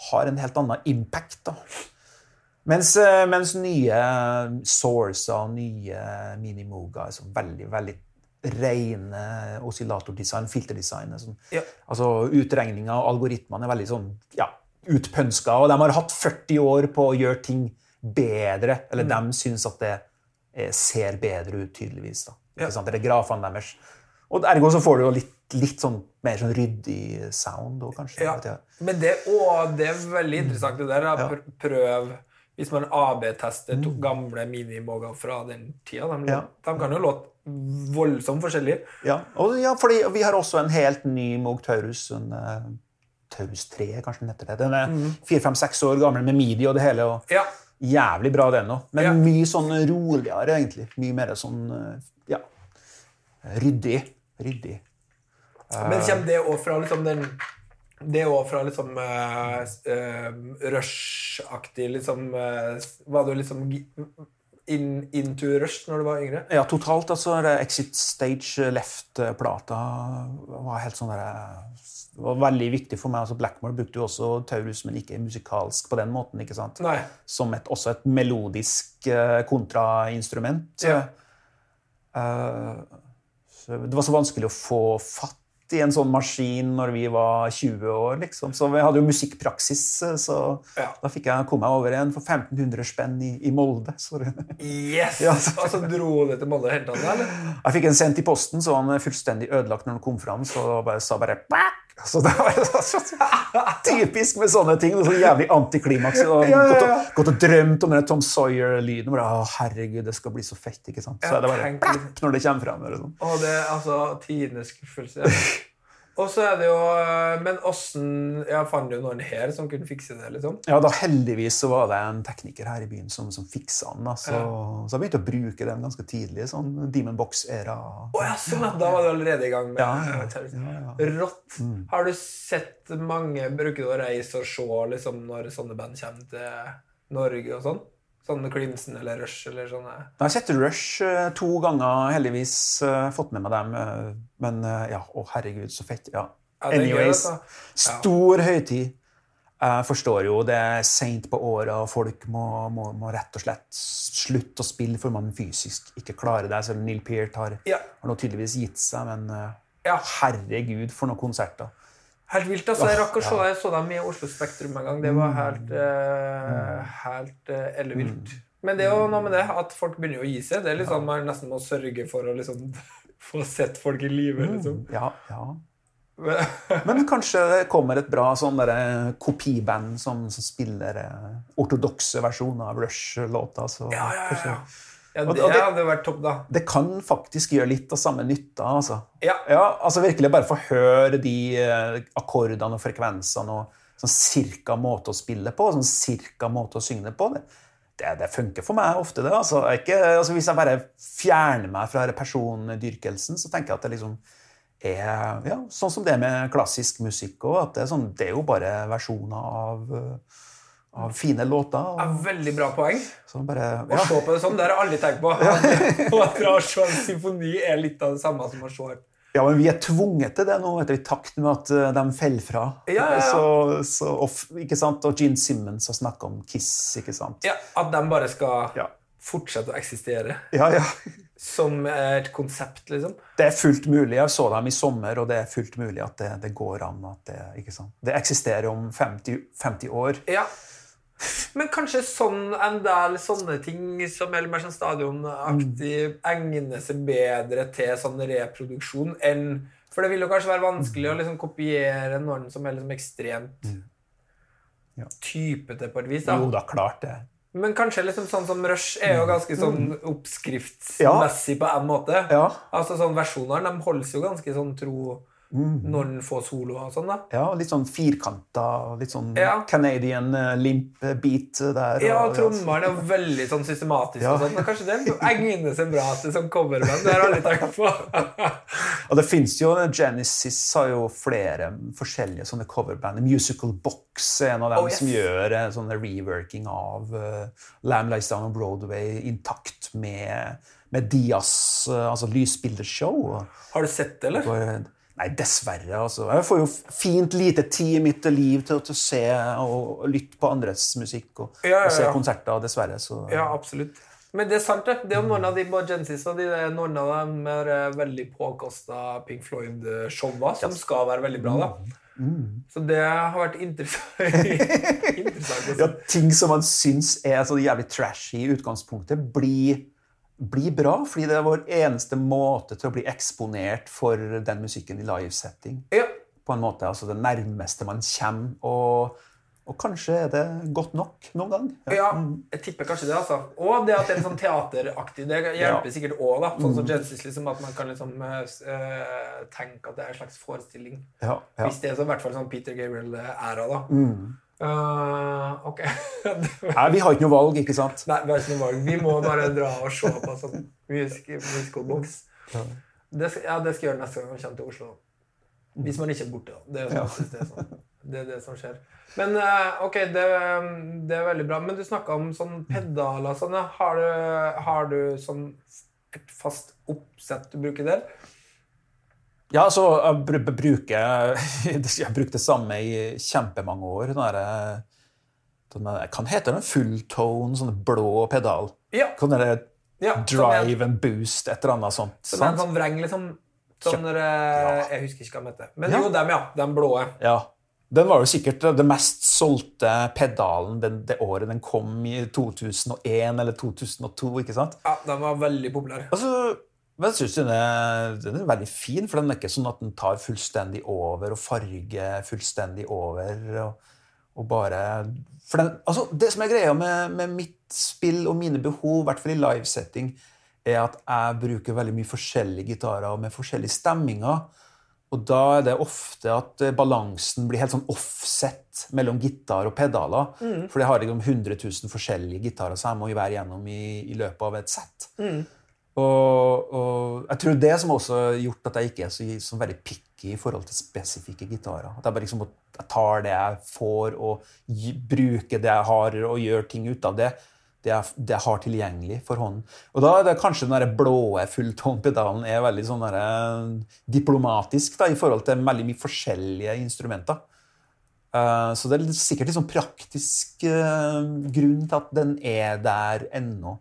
har en helt annen impact da. Mens nye Source og nye Mini-Mooger er veldig, veldig rene oscillator-design, filterdesign. Altså utregninger og algoritmene veldig sånn, utpønsket, og de har hatt 40 år på å gjøre ting bedre, eller de synes at det ser bedre ut tydeligvis da. Ikke sant? Det grafene deres. Og ergo så får du jo litt sånn mer sånn ryddig sound da, kanskje. Ja. Men det veldig interessant det der. Prøv, hvis man AB-tester gamle mini-moger fra den tiden, de kan jo låte voldsomt forskjellige. Ja, fordi vi har også en helt ny Moog Taurus, en Taurus 3 kanskje den heter det. Den 4-5-6 år gammel med midi og det hele. Og, jävligt bra den då. Men mye sån roligare egentligen, mye mer sån ryddig. Men kjem det och från liksom den det och från liksom rushaktig liksom var du liksom into Rush när du var yngre? Ja, totalt alltså Exit Stage Left plata var helt sån där Det var väldigt viktigt för mig alltså Blackmore brukte ju också Taurus men inte musikalsk på den måten, ikke sant? Nej. Som ett melodisk kontrainstrument. Ja. Så det var så vanskelig att få fatt I en sån maskin när vi var 20 år liksom. Så vi hade ju musikpraxis så då fick jag komma över en för 1500 spänn I Molde så Yes. Och så drog det till Molde helt annat eller? Jag fick en sent I posten så han fullständigt ödelagt när han kom fram så bara sa bara så det var så typiskt med såna ting så jävligt antiklimax och gått och drömt om den Tom Sawyer lyden bara herregud det ska bli så fett inte sant så det var när det kommer fram eller sånt. Och det alltså tidens skuffelse. Och så är det ju men åssen jag fann ju någon här som kunde fixa det liksom. Ja, då heldigvis så var det en tekniker här I byn som fixade den så så jag började bruka den ganska tidigt sån Demon Box era. Och så då var det allerede igång med rått. Har du sett många brukar då resa och se liksom när såna band kommer till Norge och sånt? Sånne Gibson eller Rush eller sånne. Jeg har sett Rush 2 ganger, heldigvis fått med meg dem, men herregud, så fett, Anyways, stor høytid. Jeg forstår jo, det sent på året, og folk må rett og slett slutte å spille, for man fysisk ikke klarer det, selv om Neil Peart har nå tydeligvis gitt seg, men herregud, for noen konserter. Helt vilt, altså jeg rakk å se, jeg så dem I Oslo Spektrum en gang, det var helt ellevilt. Men det jo noe med det, at folk begynner å gi seg, det litt sånn man nesten må sørge for å liksom, få sett folk I livet. Liksom. Men kanskje det kommer et bra sånn der kopiband som spiller ortodokse versjoner av Rush-låter. Ja. Det hadde vært topp da. Det kan faktisk gjøre litt av samme nytta, altså. Ja, altså virkelig bare få høre de akkordene og frekvensene og sånn cirka måte å spille på, sånn cirka måte å synge på det. Det funker for meg ofte det, altså. Hvis jeg bare fjerner meg fra persondyrkelsen, så tenker jeg at det liksom ja, sånn som det med klassisk musikk, og at det, sånn, det jo bare versjoner av fine låter. Og, veldig bra poeng. Sånn bare, ja. Å se på det sånn, det har alle tenkt på. Og at Rush og symfoni litt av det samme som å se. Ja, men vi tvunget til det nå, etter I takt med at de feller fra. Ja. Så, ikke sant? Og Gene Simmons har snakket om Kiss, ikke sant? Ja, at de bare skal fortsette å eksistere. Ja. Som et konsept, liksom. Det fullt mulig. Jeg så dem I sommer, og det fullt mulig at det går an, at det, ikke sant? Det eksisterer om 50 år. Ja, men kanskje sånn en del sånne ting som eller mer sånn stadionaktig egner seg bedre til sånn reproduksjon enn, for det vil jo kanskje være vanskelig å liksom kopiere noen som liksom ekstremt type til på et vis da. Jo da, klart det. Men kanskje liksom sånn som Rush jo ganske sånn oppskriftsmessig på en måte. Ja. Altså sånn versjoner, de holdes jo ganske sånn tro... når den får solo og sånn da. Ja, litt sånn firkantet, litt sånn Canadian limp beat der. Ja, og trommeren veldig sånn systematisk og sånn. Kanskje det egner seg bra til sånn coverband, det har alle tenkt på. Og det finnes jo, Genesis har jo flere forskjellige sånne coverband. Musical Box en av dem som gjør sånne reworking av Lamb Lies Down on Broadway intakt med Dias, altså lysbildeshow. Har du sett det, eller? Nei, dessverre, altså. Jeg får jo fint lite tid I mitt liv til å se og lytte på andres musikk og, og se konserter, dessverre. Så. Ja, absolutt. Men det sant det. Det noen av de både Genesis og noen av dem veldig påkostet Pink Floyd-showa, som skal være veldig bra da. Så det har vært interessant. Ja, ting som man syns så jævlig trashy I utgangspunktet blir bra, fordi det vår eneste måte til å bli eksponert for den musikken I live-setting. Ja. På en måte, altså det nærmeste man kommer, og kanskje det godt nok noen gang. Ja, jeg tipper kanskje det, altså. Og det at det sånn teateraktig, det hjelper sikkert også, da. Sånn som Genesis, liksom, at man kan liksom, tenke at det en slags forestilling. Ja. Hvis det I hvert fall sånn Peter Gabriel-æra, da. Okay. Nei, vi har ikke noe valg, ikke sant? Nei, vi har ikke noe valg. Vi må bare dra og se på sånn musical box. Det skal jeg gjøre neste gang vi kommer til Oslo. Hvis man ikke borte, da. Det sånn, det det som skjer. Men okay, det veldig bra. Men du snakket om sånn pedaler, sånn. Har du sånn et fast oppsett du bruker der? Ja, så jeg brukte det samme I kjempemange år. Kan hete det en full-tone, sånn blå pedal. Ja. Kan det drive and boost, et eller annet sånt. Som en sånn vreng, liksom. Jeg husker ikke hva det heter. Men jo, den blåe. Ja, den var jo sikkert det mest solgte pedalen det året den kom I 2001 eller 2002, ikke sant? Ja, den var veldig populær. Men jeg synes den veldig fin, for den ikke sånn at den tar fullstendig over og farger fullstendig over og bare for den, altså det som greia med mitt spill og mine behov, I hvert fall I live-setting, at jeg bruker veldig mye forskjellige gitarer med forskjellige stemminger, og da det ofte at balansen blir helt sånn offset mellom gitar og pedaler, for jeg har 100 000 forskjellige gitarer, så jeg må jo være gjennom I løpet av et set. Og jeg tror det som også gjort at jeg ikke så veldig picky I forhold til spesifikke gitarer. At jeg bare liksom tar det jeg får og bruker det jeg har og gjør ting ut av det jeg har tilgjengelig for hånden. Og da det kanskje den der blåe fulltonpedalen veldig sånn der diplomatisk da, I forhold til veldig mye forskjellige instrumenter. Så det sikkert en sånn praktisk grunn til at den der ennå.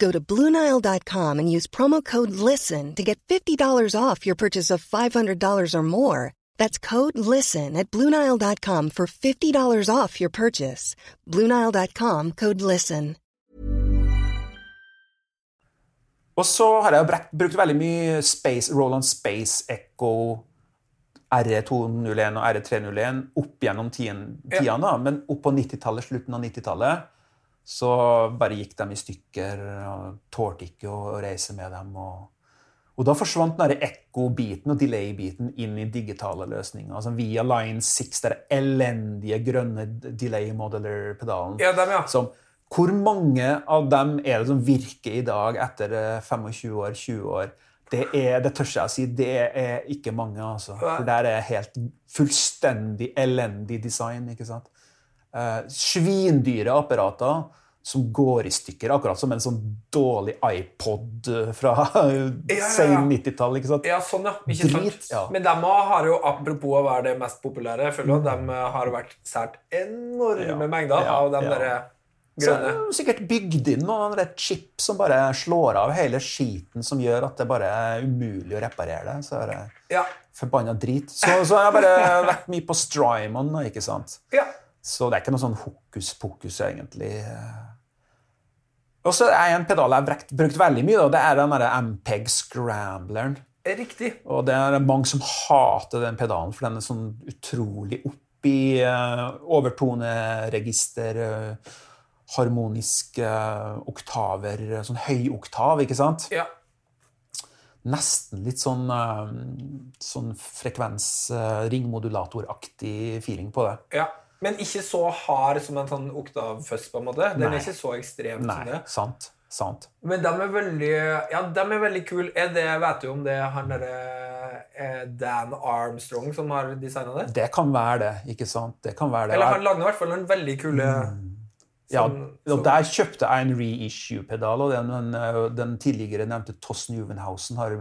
Go to BlueNile.com and use promo code LISTEN to get $50 off your purchase of $500 or more. That's code LISTEN at BlueNile.com for $50 off your purchase. BlueNile.com, code LISTEN. Och så har jag brukt väldigt mycket Space Roland Space Echo R201 och R301 upp genom 10-tiden men upp på 90-talet slutet av 90-talet så bara gick de I stycken och tålte inte och resa med dem och då försvann den här echo-biten och delay-biten in I digitala lösningar alltså via Line 6 där eländiga gröna delay modeller pedalen som hur många av dem är det som virker idag efter 25 år 20 år det är det törs jag säga det är inte många alltså för där är helt fullständig eländig design inte sant svindyra apparater som går I stykker akkurat som en sån dålig iPod från sen 90-tal inte sant ja sån inte sant ja. Men de har ju apropå var det mest populära för de har varit sårt enorma mängder av de där Så sikkert bygd inn noen rett chip som bare slår av hele skiten som gjør at det bare umulig å reparere det, så det forbannet drit. Så har jeg bare vært mye på Strymon, ikke sant? Ja. Så det ikke noe sånn hokus-pokus egentlig. Og så en pedal jeg har brukt veldig mye, da. Det den der Ampeg Scrambleren. Riktig. Og det mange som hater den pedalen, for den sånn utrolig oppi overtoneregister, harmoniske oktaver, sånn høy oktav, ikke sant? Ja. Nesten litt sånn frekvens-ringmodulator-aktig feeling på det. Ja, men ikke så hard som en sånn oktavføst på en måte. Den ikke så ekstremt som det. Nei, sant. Men de veldig, ja, de veldig kul. Det, vet du om det han der Dan Armstrong som har designet det? Det kan være det, ikke sant? Det kan være det. Eller han lager I hvert fall en veldig kul... Ja, og der kjøpte jeg en reissue-pedal, og den tidligere nevnte Tossen Juvenhausen har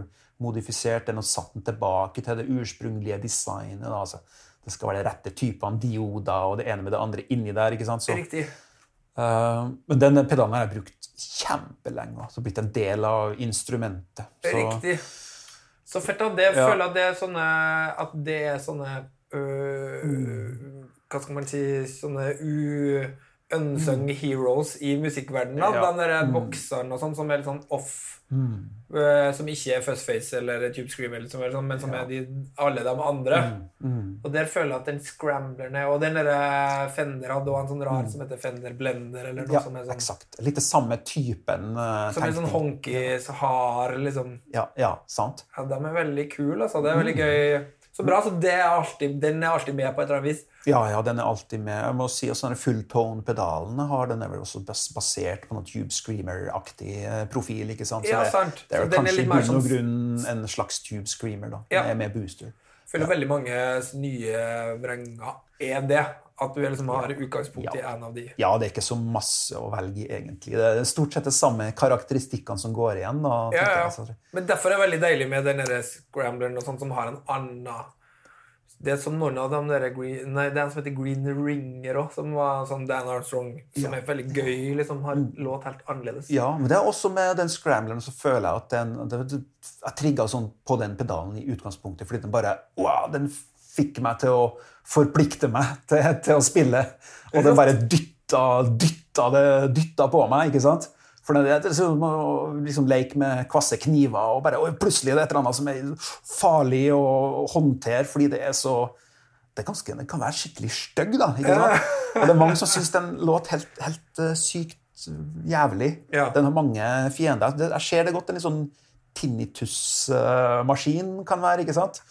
modifisert den og satt den tilbake til det ursprunglige designet. Altså, det skal være de rette typene, dioder og det ene med det andre inni der, ikke sant? Så, Riktig. Men den pedalen har jeg brukt kjempelenge, så blitt en del av instrumentet. Så. Riktig. Så fett at det føler at det sånne... At det sånne hva skal man si? Sånne unsung heroes I musikkverdenen den der bokseren og sånn som litt sånn off som ikke fussface eller tube screamer eller sånn, men som de, alle de andre og der føler jeg at den scramblerne og den der Fender hadde også en sånn rar som heter Fender Blender eller noe som sånn exakt, litt det samme typen som sånn honky har liksom ja, sant ja, de veldig kul altså, det veldig gøy Så bra, så det alltid, den alltid med på et eller annet vis. Ja, den alltid med. Jeg må si at fulltone-pedalene har den vel også basert på noe Tube Screamer-aktig profil, ikke sant? Så ja, sant. Det jo kanskje I bunn og grunn en slags Tube Screamer, da, med booster. Jeg føler veldig mange nye vrenger det, at du liksom har utgangspunkt I en av de. Ja, det ikke så masse å velge egentlig. Det stort sett det samme karakteristikkene som går igjen. Da, Men derfor det veldig deilig med den der scrambleren og sånt som har en annen... Det som noen av dem der... Nei, den som heter Green Ringer også, som var sånn Dan Armstrong, som veldig gøy, liksom har låt helt annerledes. Ja, men det også med den scrambleren så føler jeg at den... Jeg trigget sånn på den pedalen I utgangspunktet, fordi den bare... Wow, den... fikk meg til å forplikte meg til å spille, og det bare dytta på meg, ikke sant? For det som liksom leke med kvasse kniver, og bare plutselig det et eller annet som farlig å håndtere, fordi det så... Det kan være skikkelig støgg, da, ikke sant? Og det mange som synes den låt helt sykt jævlig. Den har mange fiender. Jeg ser det godt, en litt sånn tinnitus-maskin kan være, ikke sant?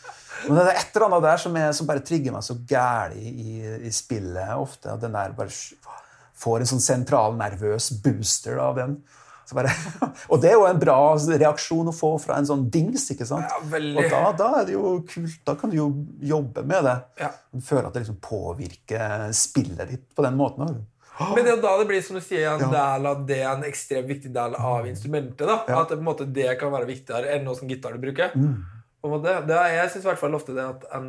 Men det et eller annet der som bare trigger meg så gærlig I spillet ofte, og den der bare får en sånn sentral nervøs booster av den. Så bare, og det jo en bra reaksjon å få fra en sånn dings, ikke sant? Og da det jo kult, da kan du jo jobbe med det. Du føler at det liksom påvirker spillet ditt på den måten, eller? Men det da det blir som du sier en del av det en ekstremt viktig del av instrumentet da, at på en måte det kan være viktigere enn noe som gitar du bruker. På en måte, jeg synes I hvert fall ofte det at en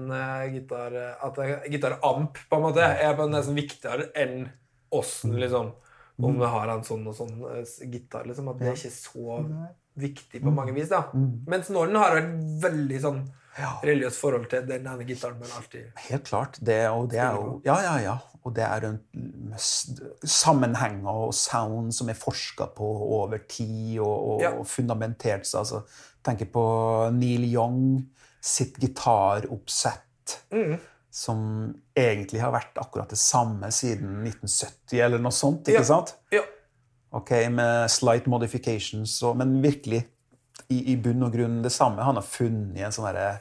gitaramp på en måte på nesten viktigere enn ossen liksom, om det har en sånn og sånn gitar liksom, at det ikke så viktig på mange vis da. Mens når den har en veldig sånn religiøst forhold til den ene gitaren man alltid helt klart det og det jo ja og det en sammenheng og sound som forsket på over tid og ja. Fundamentert så altså tenker på Neil Young sitt gitaroppsett som egentlig har vært akkurat det samme siden 1970 eller noe sånt ikke sant? Ja. Okay, med slight modifications så men virkelig I bunn og grunn det samme. Han har funnet en sånn der,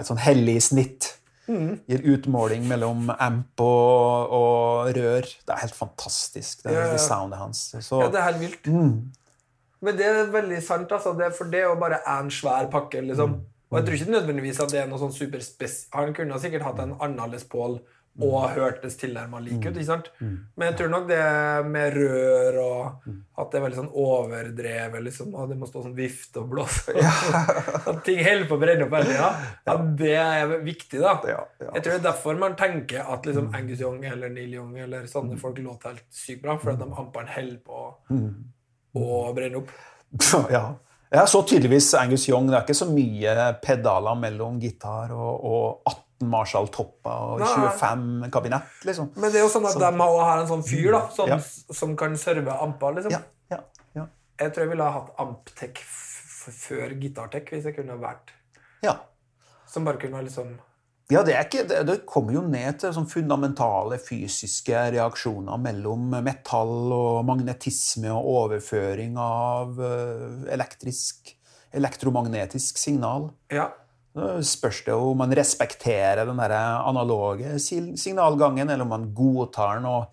et sånn hellig snitt. I en utmåling mellom amp og rør. Det helt fantastisk, det, det soundet hans. Så, ja, det helt vilt. Men det veldig sant, altså. Det, for det jo bare en svær pakke, liksom. Og jeg tror ikke nødvendigvis at det noe sånn Han kunne sikkert hatt en annerledes pål og hørtes tilnærmet like ut, ikke sant? Men jeg tror nok det med rør og at det veldig sånn overdrevet liksom, og det må stå sånn vift og blåse at ting holder på å brenne opp veldig, at det viktig da. Jeg tror det derfor man tenker at liksom Angus Young eller Neil Young eller sånne folk låter helt sykt bra, for at de amperen holder på å brenne opp. Ja. Jeg så tydeligvis Angus Young, det ikke så mye pedaler mellom gitar og 18 Marshall toppa og 25 kabinett liksom. Men det jo sånn at de har en sånn fyr da, som, som kan serve ampa liksom. Ja. Jeg tror jeg ville ha hatt amptek før gitartek hvis jeg kunne vært. Ja. Som bare kunne liksom... Ja, det ikke, det kommer jo ned til sånn fundamentale fysiske reaksjoner mellom metall og magnetisme og overføring av elektromagnetisk signal. Ja. Spørs det om man respekterer den der analoge signalgangen, eller om man godtar noe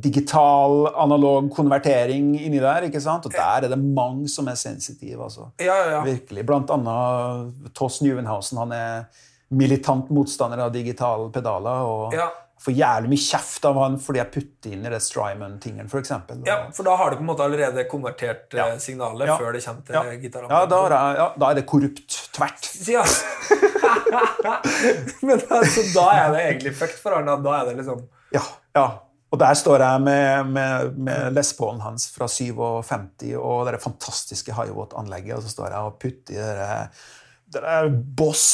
digital analog konvertering inni der, ikke sant? Og der det mange som sensitive, altså. Ja. Virkelig. Blant annet Toss Neuenhausen, han militant motstander av digitale pedaler, og får jævlig mye kjeft av han fordi jeg putter inn I det Strymon-tingen, for eksempel. Ja, for da har du på en måte allerede konvertert signalet før det kommer til gitaren. Ja, da det korrupt tvert. Ja. Men altså, da det egentlig fucked for han, da det liksom... Ja. Og der står jeg med Les Paulen hans fra 57, og det fantastiske Hiwatt-anlegget, og så står jeg og putter I det Det Boss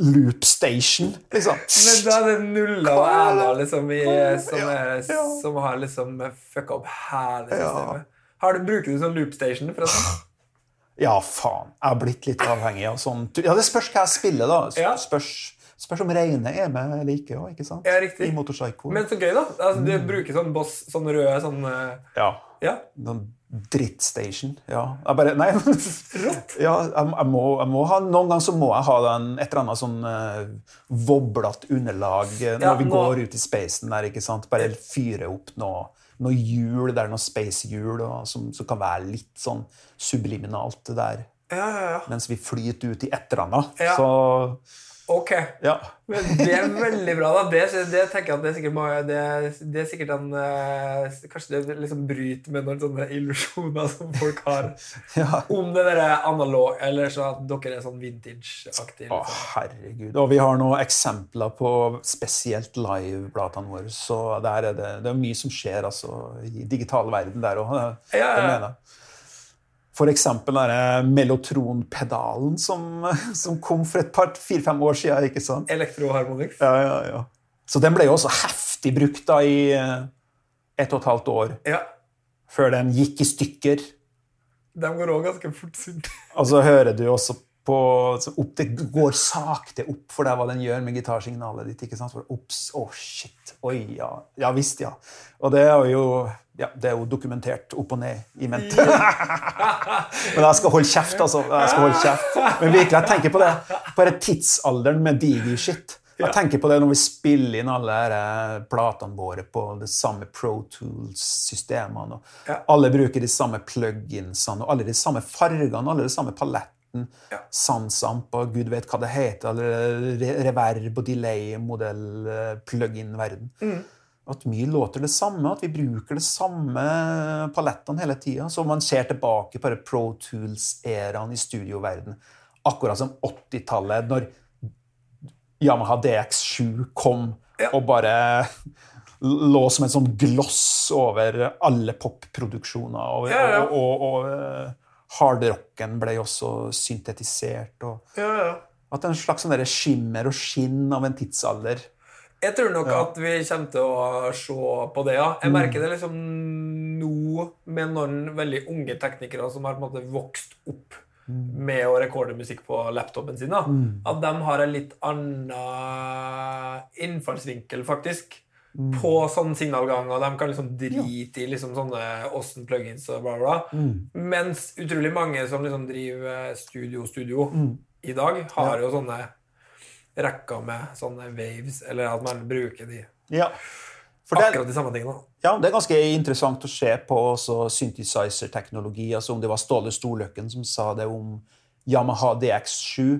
Loop Station liksom. Men da det nulla og ena liksom som har liksom fucka opp hele systemet. Har du brukt det som Loop Station forresten? Ja, fan. Jeg har blitt litt avhengig av sånn. Ja, det spørs hva jeg spiller da. Spørs om regnet med eller ikke, også, ikke sant? Ja, riktig. I Motorpsycho. Men så gøy da. Altså, du bruker sånn Boss, sånn rød, sånn... Ja. Noen drittstation, Jeg bare, nei. Rått. Ja, jeg må ha, noen ganger så må jeg ha et eller annet sånn voblet underlag når vi går ut I spacen der, ikke sant? Bare fyre opp noe hjul, det noe space-hjul som kan være litt sånn subliminalt der. Ja. Mens vi flyter ut I et eller annet, så... Okay. Ja. Men det veldig bra da. Det tenker jeg at det sikkert må det sikkert en kanskje det liksom bryter med noen sånne illusioner som folk har om det der analog eller så at dere sånn vintage-aktig. Liksom. Herregud. Og vi har noen eksempler på spesielt live-blatene våre, så der det mye som skjer altså, I digital verden der også. Det mener jeg. For eksempel den mellotronpedalen som kom for et par, 4-5 år siden, ikke sant? Elektroharmonics. Ja. Så den ble jo også heftig brukt da I 1,5 år. Ja. Før den gikk I stykker. De går også ganske fort. Og så hører du også på... det går sakte opp for det hva den gjør med gitarsignalet ditt, ikke sant? For shit, ja visst, ja. Og det jo... Ja, det jo dokumentert opp og ned I ment. Men jeg skal holde kjeft, altså. Men virkelig, jeg tenker på det. Bare tidsalderen med digi-shit. Jeg tenker på det når vi spiller inn alle platene våre på de samme Pro Tools-systemene. Alle bruker de samme plug-insene, og alle de samme fargene, alle de samme paletten. Sansamp, og Gud vet hva det heter, eller reverb og delay-modell plug-in-verden. At mye låter det samme, at vi bruker det samme paletten hele tiden, så man ser tilbake på det Pro Tools-eraen I studioverden, akkurat som 80-tallet, når Yamaha DX7 kom og bare lå som en sånn gloss over alle popproduksjoner og hard rocken ble også syntetisert og ja, ja. At en slags sånn der skimmer og skinn av en tidsalder. Jeg tror nok ja. At vi kommer til å se på det, ja. Jeg merker det liksom nå med noen veldig unge teknikere som har på en måte vokst opp med å rekorde musikk på laptopen sin, da. At de har en litt annen innfallsvinkel faktisk på sånn signalgang, og de kan liksom drite I liksom sånne Austin plugins og bla bla. Mens utrolig mange som liksom driver studio I dag har jo sånne rekker med sånne waves, eller at man bruker de. Ja. For det, akkurat de samme tingene. Ja, det ganske interessant å se på også synthesizer-teknologi, altså om det var Ståle Storløkken som sa det om Yamaha DX7.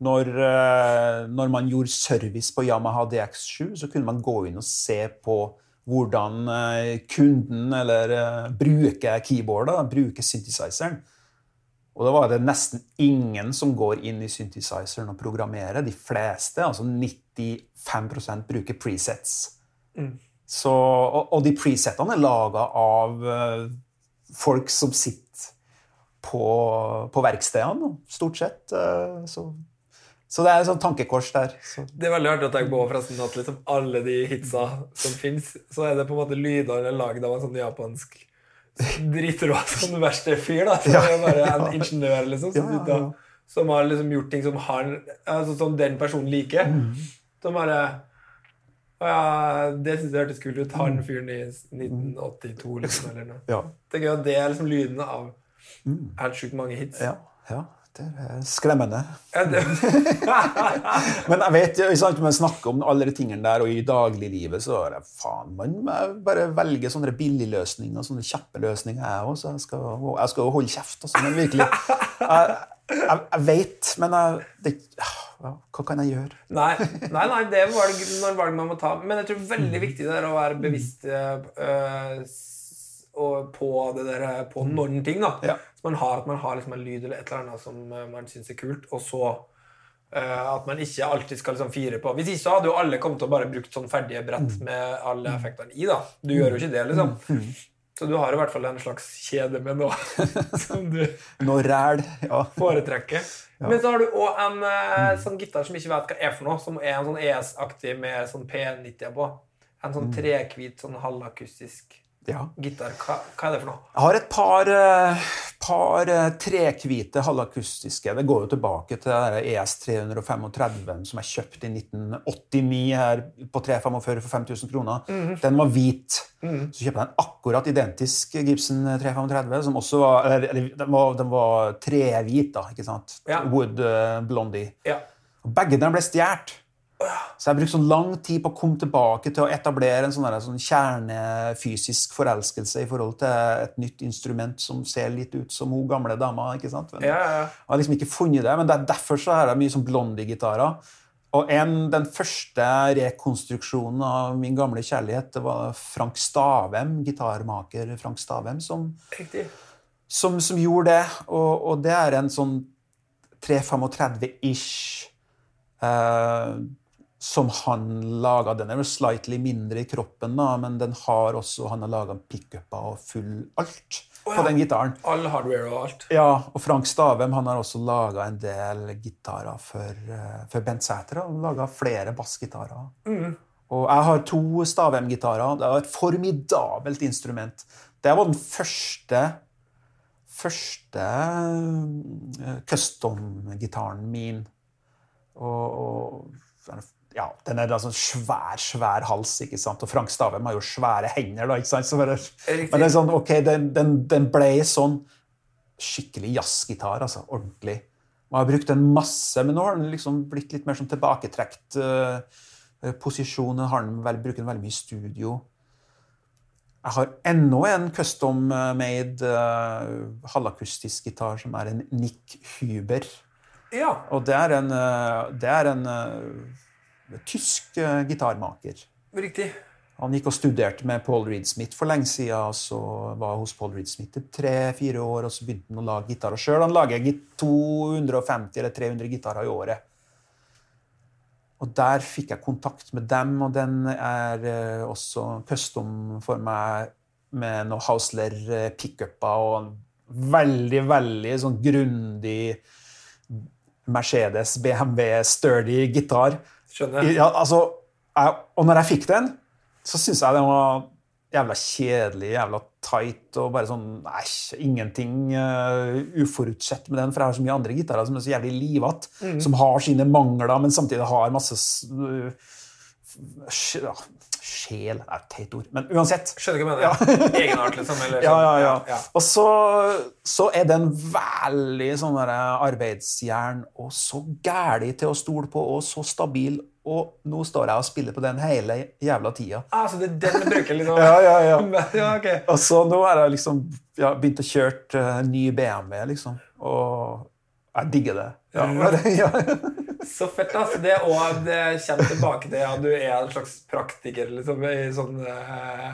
Når man gjorde service på Yamaha DX7, så kunne man gå inn og se på hvordan kunden eller bruker keyboardet, bruker synthesizeren. Og da var det nesten ingen som går inn I synthesizeren og programmerer. De fleste, altså 95% bruker presets. Så, og de presetene laget av folk som sitter på verkstedene, stort sett. Så det en sånn tankekors der. Så. Det veldig hardt å tenke på, forresten, at liksom alle de hitsa som finnes, så det på en måte lydene laget av en sånn japansk dritrå, sånn verste fyr, da. Så det bare en ingeniør, liksom, som, som har liksom gjort ting som, altså, som den personen liker. Som bare... Ja, det synes jeg hørtes kult ut, han fyren I 1982 liksom, eller noe. Ja. Tenker jeg at det liksom lyden av helt sykt mange hits. Ja, ja, det skremmende. Ja, det. Men jeg vet, når man snakker om alle de tingene der, og I dagliglivet så det faen, man bare velger sånne billige løsninger, sånne kjappe løsninger jeg også. Jeg skal holde kjeft, altså, men virkelig. Jeg vet, men hva kan jeg gjøre? Nei, det valg, noen valg man må ta. Men jeg tror veldig viktig det å være bevisst på det der, på noen ting da. Ja. At man har liksom en lyd eller et eller annet som man synes kult, og så at man ikke alltid skal liksom fire på. Hvis ikke så hadde jo alle kommet til å bare brukt sånn ferdige brett med alle effektene I da. Du gjør jo ikke det liksom. Så du har I hvert fall en slags kjede med noe som du foretrekker. Ja. Men så har du også en sånn gitar som ikke vet hva for noe, som en sånn ES-aktig med sånn P90 på. En sånn trekvit, sånn halvakustisk gitar. Hva det for noe? Jeg har et par trekvite halvakustiske. Det går jo tilbake til det der ES335 som jeg kjøpte I 1989 her på 345 for 5.000 kroner. Den var hvit. Så kjøpte jeg en akkurat identisk Gibson 335, som også var, den var trehvit da, ikke sant? Ja. Wood blondie. Ja. Og begge den ble stjert. Så jeg brukte sånn lang tid på å komme tilbake til å etablere en sånn kjernefysisk forelskelse I forhold til et nytt instrument som ser litt ut som hun gamle dama, ikke sant? Men, jeg har liksom ikke funnet det, men det derfor så det mye sånn blondie-gitarer. Og den første rekonstruksjonen av min gamle kjærlighet, det var Frank Stavem, gitarmaker Frank Stavem, som gjorde det. Og det en sånn 335-ish som han laget. Den jo slightly mindre I kroppen, da, men han har laget pick-upper og full alt på den gitaren. All hardware og alt. Ja, og Frank Stavem, han har også laget en del gitarer for Bent Sæther, og laget flere bassgitarer. Og jeg har 2 Stavem-gitarer. Det et formidabelt instrument. Det var den første custom-gitaren min. Og ja, den da sånn svær hals, ikke sant? Og Frank Stavem har jo svære hender da, ikke sant? Så bare, men det sånn, den ble sånn skikkelig jazzgitar, altså, ordentlig. Man har brukt den masse, men nå har den liksom blitt litt mer sånn tilbaketrekt posisjon, har den brukt den veldig mye I studio. Jeg har enda en custom-made halvakustisk gitar som en Nick Huber. Ja. Og det en tysk gitarmaker. Riktig. Han gikk og studerte med Paul Reed Smith for lenge siden, og så var hos Paul Reed Smith I 3-4 år, og så begynte han å lage gitarer selv. Han lager 250 eller 300 gitarer I året. Og der fikk jeg kontakt med dem, og den også custom for meg med noen Hausler pick-upper og väldigt väldigt sån grundig Mercedes BMW sturdy gitarr. Ja, alltså och när jag fick den så syns jag den var jävla kedlig, jävla tight och bara sån ingenting oförutsett med den för jag har så många andra gitarrer som är så jävligt livat som har sina manglar men samtidigt har massa själ är ett ord men uansett skönke menar jag egenart liksom eller ja. Och så är den väldigt sån där arbetsjärn och så gärlig till att stol på och så stabil och nu står jag och spelar på den hela jävla tiden. Alltså det den brukar liksom ja. Ja okej. Och så nu är det liksom jag börjat kört ny BMW liksom och jag digger det. Ja. Så fett alltså det och det kommer tillbaka det att du är en slags praktiker liksom I sån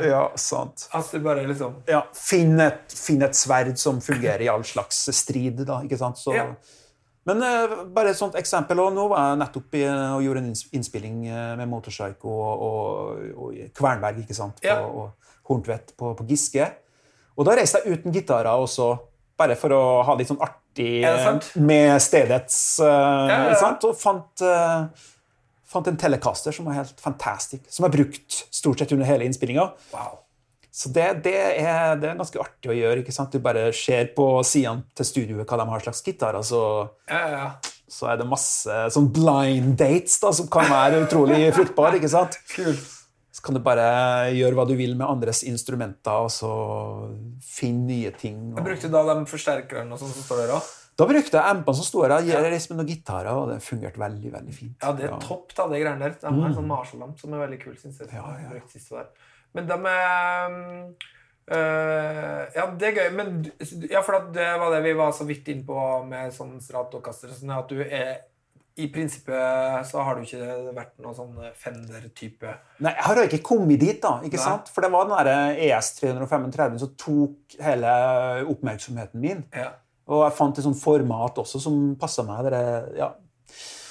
Ja, sant. Att du bara liksom ja, finn ett svärd som fungerar I all slags strid då, inte sant? Så ja. Men bara ett sånt exempel och nu var jag nettopp och gjorde en inspelning med Motorpsycho och Kvernberg, inte sant? Ja. Och Horntvedt på Giske. Och då reste jag utan gitarrer och så bara för att ha lite sån med stedets sant och fant en Telecaster som var helt fantastisk som har brukt stort sett under hela inspelningen. Wow. Så det är ganska artigt att göra, inte sant? Du bara ser på sidan till studioet vad de har slags gitarrer så så är det massa sån blind dates då som kan vara otroligt fruktbar, inte sant? Kul. Så kan du bara göra vad du vill med andres instrumenter och så finn nya ting. Och brukte då de förstärkaren och sånt som står där då? Då brukte jag ampen som står där, ger det med några gitarrer och det fungerat väldigt väldigt fint. Ja, det är topp då det grejen där. Det är en sån Marshall-lamp som är väldigt kul syns det. Ja. Brukt sist var. Men de ja, det gøy, men ja för att det var det vi var så vitt in på med sån Stratocaster så att du är I princip så har du inte varit någon sån Fender typ. Nej, jag har inte kommit dit då, inte sant? För det var den där ES335 så tog hela uppmärksamheten min. Ja. Och jag fann ett sånt format också som passar mig där ja.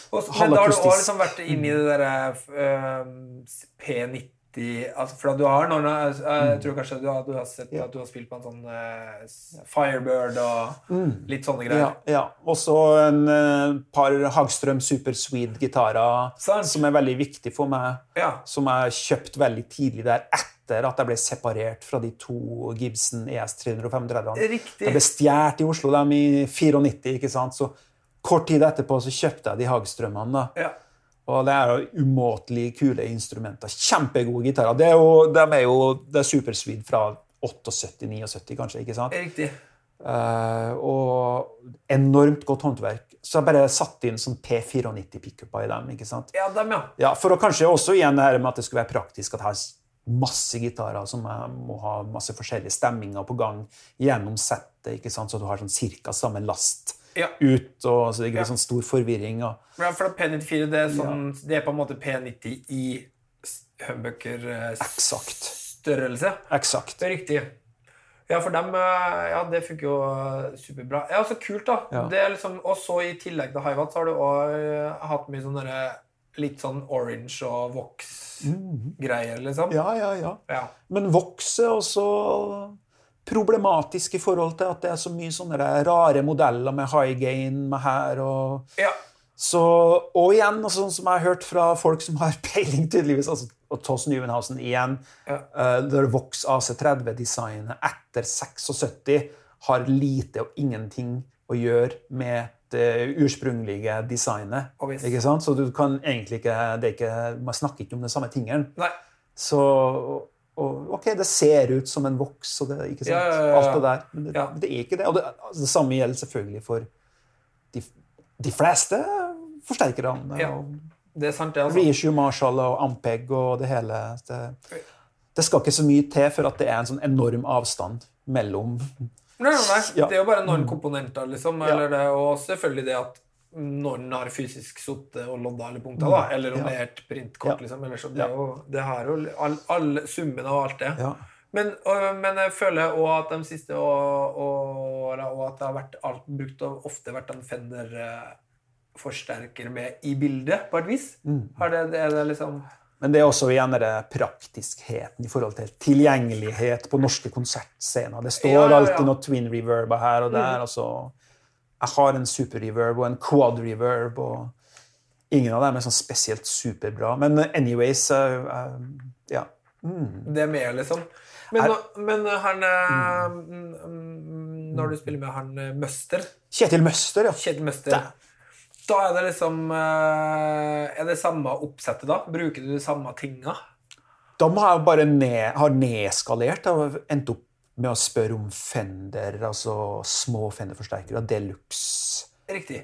Och men då har du liksom varit inne I det där P90 alltså för att du har någon jag tror kanske du har sett att du har spelat på en sån Firebird och lite såna grejer. Ja. Och så en par Hagström Super Swede gitarrer som är väldigt viktig för mig som jag köpt väldigt tidigt där efter att jag blev separerat från de två Gibson ES335. Riktigt. Jag blev stjärt I Oslo där I 94, inte sant? Så kort tid efterpå så köpte jag de Hagströmarna. Ja. Och det är umåtligt kul instrumenter, jättegod gitarrer. Det är ju de är ju det är supersvid från 78 79 kanske, inte sant? Riktigt. Och enormt gott hantverk. Så jag bara satt in som P490 pickup I dem, inte sant? Ja, dem ja. Ja, för att kanske också igen här med att det skulle vara praktiskt att ha massor gitarrer som må ha massor olika stämningar på gång genom sättet, inte sant? Så du har sån cirka samma last. Ja. Ut och så det är en sån stor förvirring och men för att P94 det är sån det är på något P90 I humbucker exakt störelse. Exakt. Det är riktigt. Ja för dem ja det funkar ju superbra. Ja så kul då. Ja. Det är liksom och så I tillägg till Hiwatt så har du och haft mycket sån där lite sån orange och vox grejer liksom. Ja. Men vox och så problematisk I forhold til at det så mye sånne rare modeller med high gain med her og så og igjen og sånn som jeg har hørt fra folk som har peiling tydeligvis altså og Toss Nyvenhausen igjen der Vox AC30 designet etter 76 har lite og ingenting å gjøre med det ursprunglige designet ikke sant? Så du kan egentlig ikke, det ikke man snakker ikke om de samme tingene Nei. Så och okej, det ser ut som en vox och det är inte sant allt det där men det är inte det och det samma gäller självklart för de flesta förstärkare och det är sant alltså Rush Marshall och Ampeg och det hela det ska inte så mycket till för att det är en sån enorm avstånd mellan nej det är bara några komponenter liksom eller det och självklart det att någon har fysisk sotte och lodda eller punkter då eller om det är ett printkort liksom eller så det det här och all summen av allt det. Ja. Men jag känner och att de sista och att det har varit allt brukt och ofta varit en Fender förstärker med I bilden på ett vis. Har det är det liksom Men det også igjen det praktiskheten I forhold til tilgjengelighet på norske konsertscener. Det står alltid noen twin reverber her og der, og så jeg har en super reverb og en quad reverb, og ingen av dem sånn spesielt superbra. Men anyways, ja. Det med liksom. Men han når du spiller med han Møster Kjetil Møster da det liksom det samme oppsettet da? Bruker du de samme tingene? De har bare nedskalert og endt opp med å spørre om Fender, altså små Fender-forsterkere, deluxe. Riktig.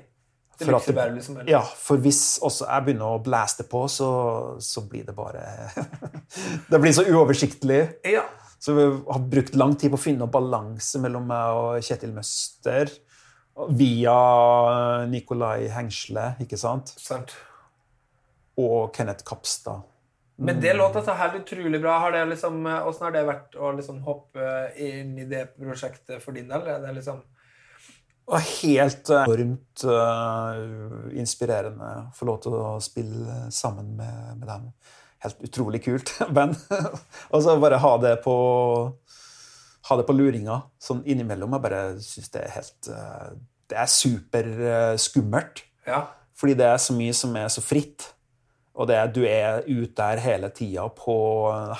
Deluxe bare liksom. Eller? Ja, for hvis også jeg begynner å blæste på, så blir det bare... det blir så uoversiktlig. Ja. Så vi har brukt lang tid på å finne balanse mellom meg og Kjetil Møster, via Nikolai Hengsle, ikke sant? Sant. Og Kenneth Kapstad. Men det låter så helt utrolig bra. Har det liksom, hvordan har det vært å liksom hoppe inn I det prosjektet for din del? Det liksom helt enormt inspirerende å få lov til å spille sammen med dem. Helt utrolig kult, band. Og så bare ha det på luringa, sånn innimellom. Jeg bare synes det helt... Det super skummelt. Ja. Fordi det så mye som så fritt. Og det du ut der hele tiden på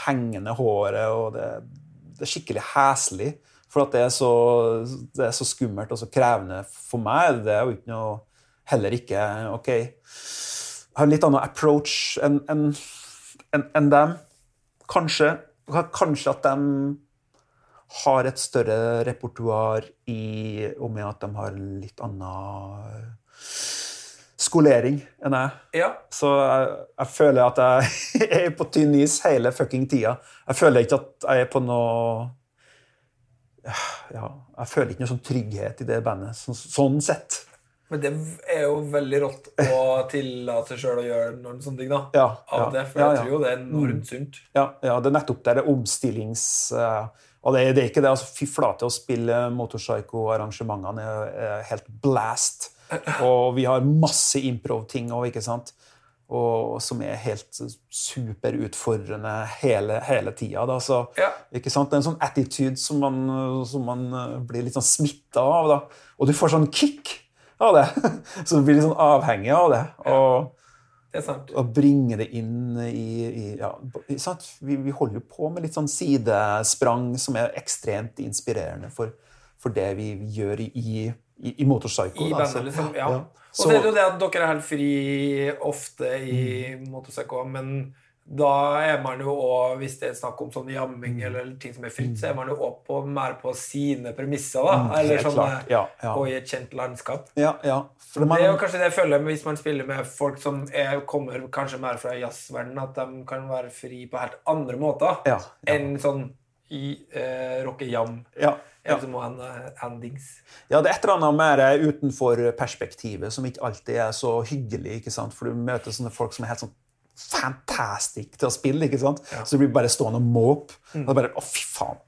hengende håret, og det skikkelig hæslig. For at det så skummelt og så krevende for meg. Det jo ikke noe... Heller ikke... Ok, jeg har en litt annen approach enn dem. Kanskje at dem... har et større repertoar I, og med at de har litt annen skolering enn jeg. Ja. Så jeg føler at jeg på tynn is hele fucking tida. Jeg føler ikke at jeg på noe... Ja, jeg føler ikke noe sånn trygghet I det bandet, sånn sett. Men det jo veldig rått å tillate seg selv å gjøre noen sånne ting da. Ja, ja. Av det, for jeg tror jo det enormt sunt. Ja, ja, det nettopp der det omstillings... Og det ikke det, altså fy flate å spille Motorpsycho-arrangementene helt blast, og vi har masse improv-ting også, ikke sant? Og som helt super utfordrende hele tiden da, så, ja. Ikke sant? Det en sånn attitude som man blir litt sånn smittet av da, og du får sånn kick av det, så du blir litt sånn avhengig av det, og... Det sant. Og bringe det inn I ja, sant? Vi holder jo på med litt sånn sidesprang som ekstremt inspirerende for det vi gjør I Motorpsycho. I bandet, liksom, ja. Og så det jo det at dere helt fri ofte I Motorpsycho, men da man jo også, hvis det snakk om sånn jamming eller ting som fritt, så man jo også på, mer på sine premisser da, eller sånn ja. Og I et kjent landskap. Ja. Det jo kanskje det jeg føler hvis man spiller med folk som kommer kanskje mer fra jazzverden, at de kan være fri på helt andre måter enn sånn I rock og jam. Ja. Eller som handings. Ja, det et eller annet mer utenfor perspektivet, som ikke alltid så hyggelig, ikke sant? For du møter sånne folk som helt sånn fantastisk til å spille, ikke sant? Ja. Så det blir bare stående og måp. Og bare, fy faen,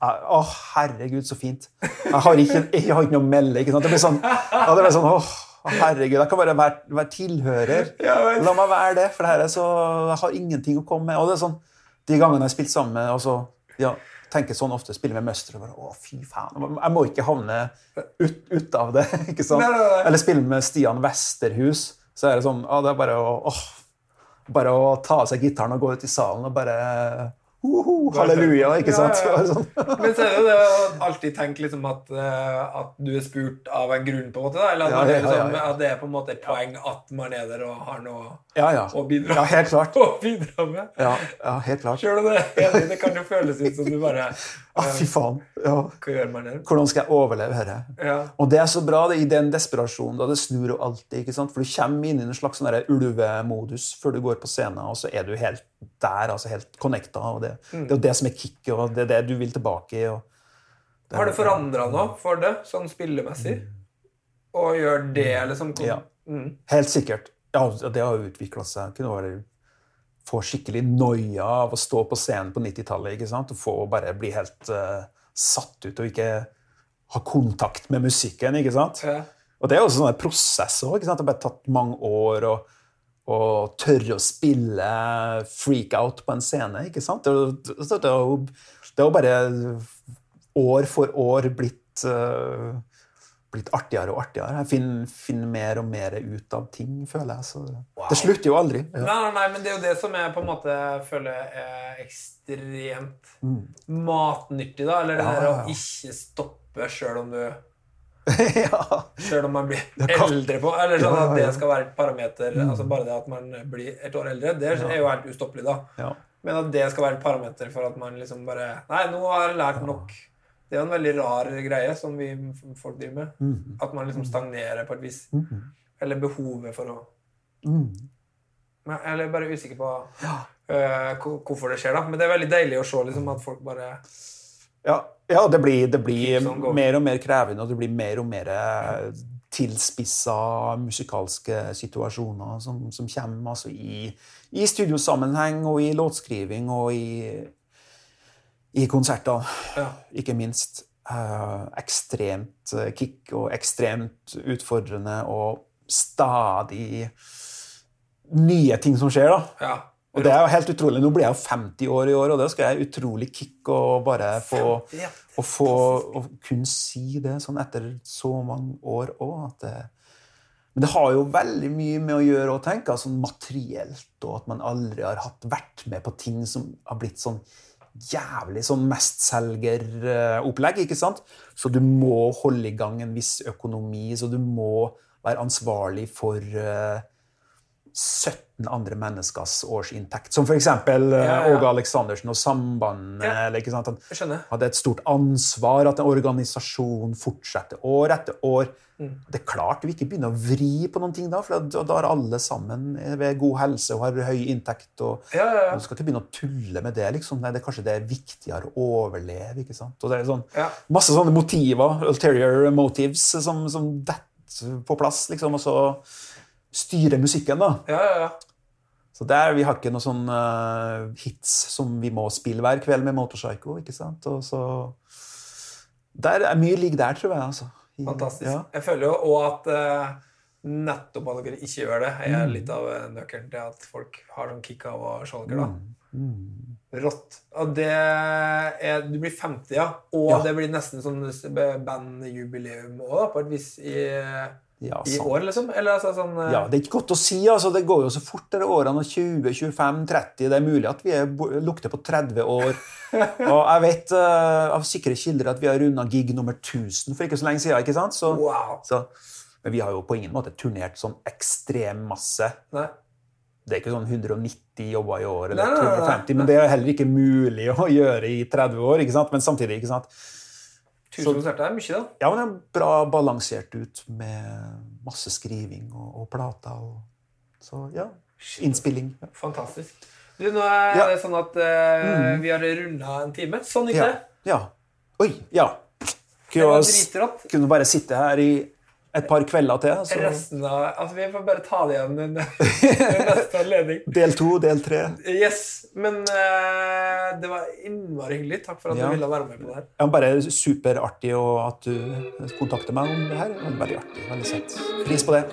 herregud, så fint. Jeg har ikke noe å melde, ikke sant? Det blir sånn, herregud, jeg kan bare være tilhører. Ja, men... La meg være det, for det her så jeg har ingenting å komme med. Og det sånn, de gangene jeg har spilt sammen, og så, ja, tenker sånn ofte, spiller med møster, og bare, fy faen, jeg må ikke havne ut av det, ikke sant? Nei. Eller spille med Stian Westerhus, så det sånn, det bare, bare å ta av seg gitaren og gå ut I salen og bare halleluja, ikke sant? Ja. Men så det jo alltid tenkt liksom at du spurt av en grunn på en måte, da? Eller at, liksom, at det på en måte et poeng at man der og har noe å bidra med. Ja, helt klart. Ja, helt klart. Selv om det kan jo føles ut som du bare... fy faen. Ja. Hva gjør man der? Hvordan skal jeg overleve her? Ja. Og det så bra I den desperasjonen, da det snur og alltid, ikke sant? For du kommer inn I en slags sånn ulvemodus før du går på scenen, og så du helt der, altså helt connectet, og det det som kick, og det det du vil tilbake I. Har det forandret noe for det, sånn spillemessig? Og gjør det, liksom? Ja, helt sikkert. Ja, det har utviklet seg. Kunne være få skikkelig nøya av å stå på scenen på 90-tallet, ikke sant? Og få bare bli helt satt ut og ikke ha kontakt med musikken, ikke sant? Ja. Og det jo også sånn en prosess også, ikke sant? Det har bare tatt mange år, og og tørre å spille freak out på en scene, ikke sant? Det jo bare år for år blitt artigere og artigere. Jeg finner mer og mer ut av ting, føler jeg. Så wow. Det slutter jo aldri. Ja. Nei, men det jo det som jeg på en måte føler ekstremt matnyttig, da, eller det å ikke stoppe selv om du... ja. Selv om man blir äldre på eller så att det ska vara ett parameter alltså bara det att man blir ett år äldre det är ju helt ustoppligt då. Ja. Men att det ska vara ett parameter för att man liksom bara nej nu har jag lärt nog. Det är en väldigt rar greje som vi folk driver med att man liksom stagnerar på ett vis eller behovet för att men eller bara usikker på hvorfor det sker då men det är väldigt deilig att se liksom att folk bara Ja, det blir mer och mer krävande och det blir mer och mer tillspissa musikalska situationer som kommer alltså i studiosammanhang och i låtskrivning och i konserter. Ja. Inte minst extremt kick och extremt utfordrande och stadig nya ting som sker då. Ja. Og det jo helt utrolig. Nå blir jeg jo 50 år i år, og det skal jeg utrolig kick og bare få og kunne si det sånn etter så mange år også. At men det har jo veldig mye med å gjøre og tenke, sånn materielt, og at man aldri har vært med på ting som har blitt sånn jævlig sånn mestselgeropplegg, ikke sant? Så du må holde I gang en viss økonomi, så du må være ansvarlig for 17 andre menneskers årsinntekt, som for eksempel Åge Aleksandersen og sambandet, ikke sant? Han hadde et stort ansvar at en organisasjon fortsetter år etter år. Det klart vi ikke begynner å vri på noen ting da, for da alle sammen ved god helse og har høy inntekt, og du skal ikke begynne å tulle med det, liksom. Nei, det kanskje det viktigere å overleve, ikke sant? Og det sånn, masse sånne motiver, ulterior motives, som dette på plass, liksom, og så styre musikken da. Ja. Så der, vi har ikke noen sånne hits som vi må spille hver kveld med Motorpsycho, ikke sant? Og så, der mye ligger der, tror jeg, altså. Fantastisk. Ja. Jeg føler jo også at nettopp at dere ikke gjør det, litt av nøkkelen til at folk har sånn kick av og sjolker da. Rått. Og det du blir 50, og det blir nesten sånn bandjubileum også, på et vis i... Ja, I år liksom? Eller altså sånn... Ja, det ikke godt å si, altså. Det går jo så fort der årene, 20, 25, 30. Det mulig at vi lukter på 30 år. Og jeg vet av sikre kilder at vi har rundet gig nummer 1000 for ikke så lenge siden, ikke sant? Så, men vi har jo på ingen måte turnert sånn ekstrem masse. Nei. Det ikke sånn 190 jobber I år, eller 250, men det heller ikke mulig å gjøre I 30 år, ikke sant? Men samtidig, ikke sant? 1000 konserter mye da. Ja, men det bra balansert ut med masse skriving og plater og så innspilling. Fantastisk. Du, nå det sånn at vi har rundet en time, sånn ikke det? Ja. Oi, ja. Kunne bare sitte her I et par kvelder til. Så. Resten av, altså vi får bare ta det igjen den neste anledning. Del 2, del 3. Yes, men det var innmari hyggelig. Takk for at du ville være med på det her. Ja, bare superartig og at du kontakter meg om det her. Veldig artig, veldig sett. Pris på det.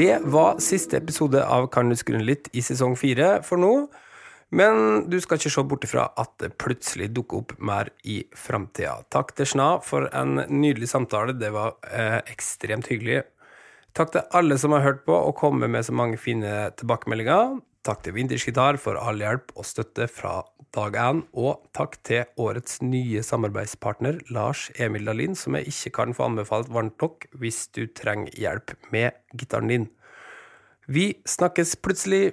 Det var siste episode av Kan du skru litt I sesong 4 for nå. Men du skal ikke se bort ifra at det plutselig dukker opp mer I fremtiden. Takk til Sna for en nydelig samtale. Det var ekstremt hyggelig. Takk til alle som har hørt på og kommet med så mange fine tilbakemeldinger. Takk til Vintersgitar for all hjelp og støtte fra dag 1. Og takk til årets nye samarbeidspartner, Lars Emil Dahlin, som jeg ikke kan få anbefalt varmt nok hvis du trenger hjelp med gitaren din. Vi snakkes plutselig...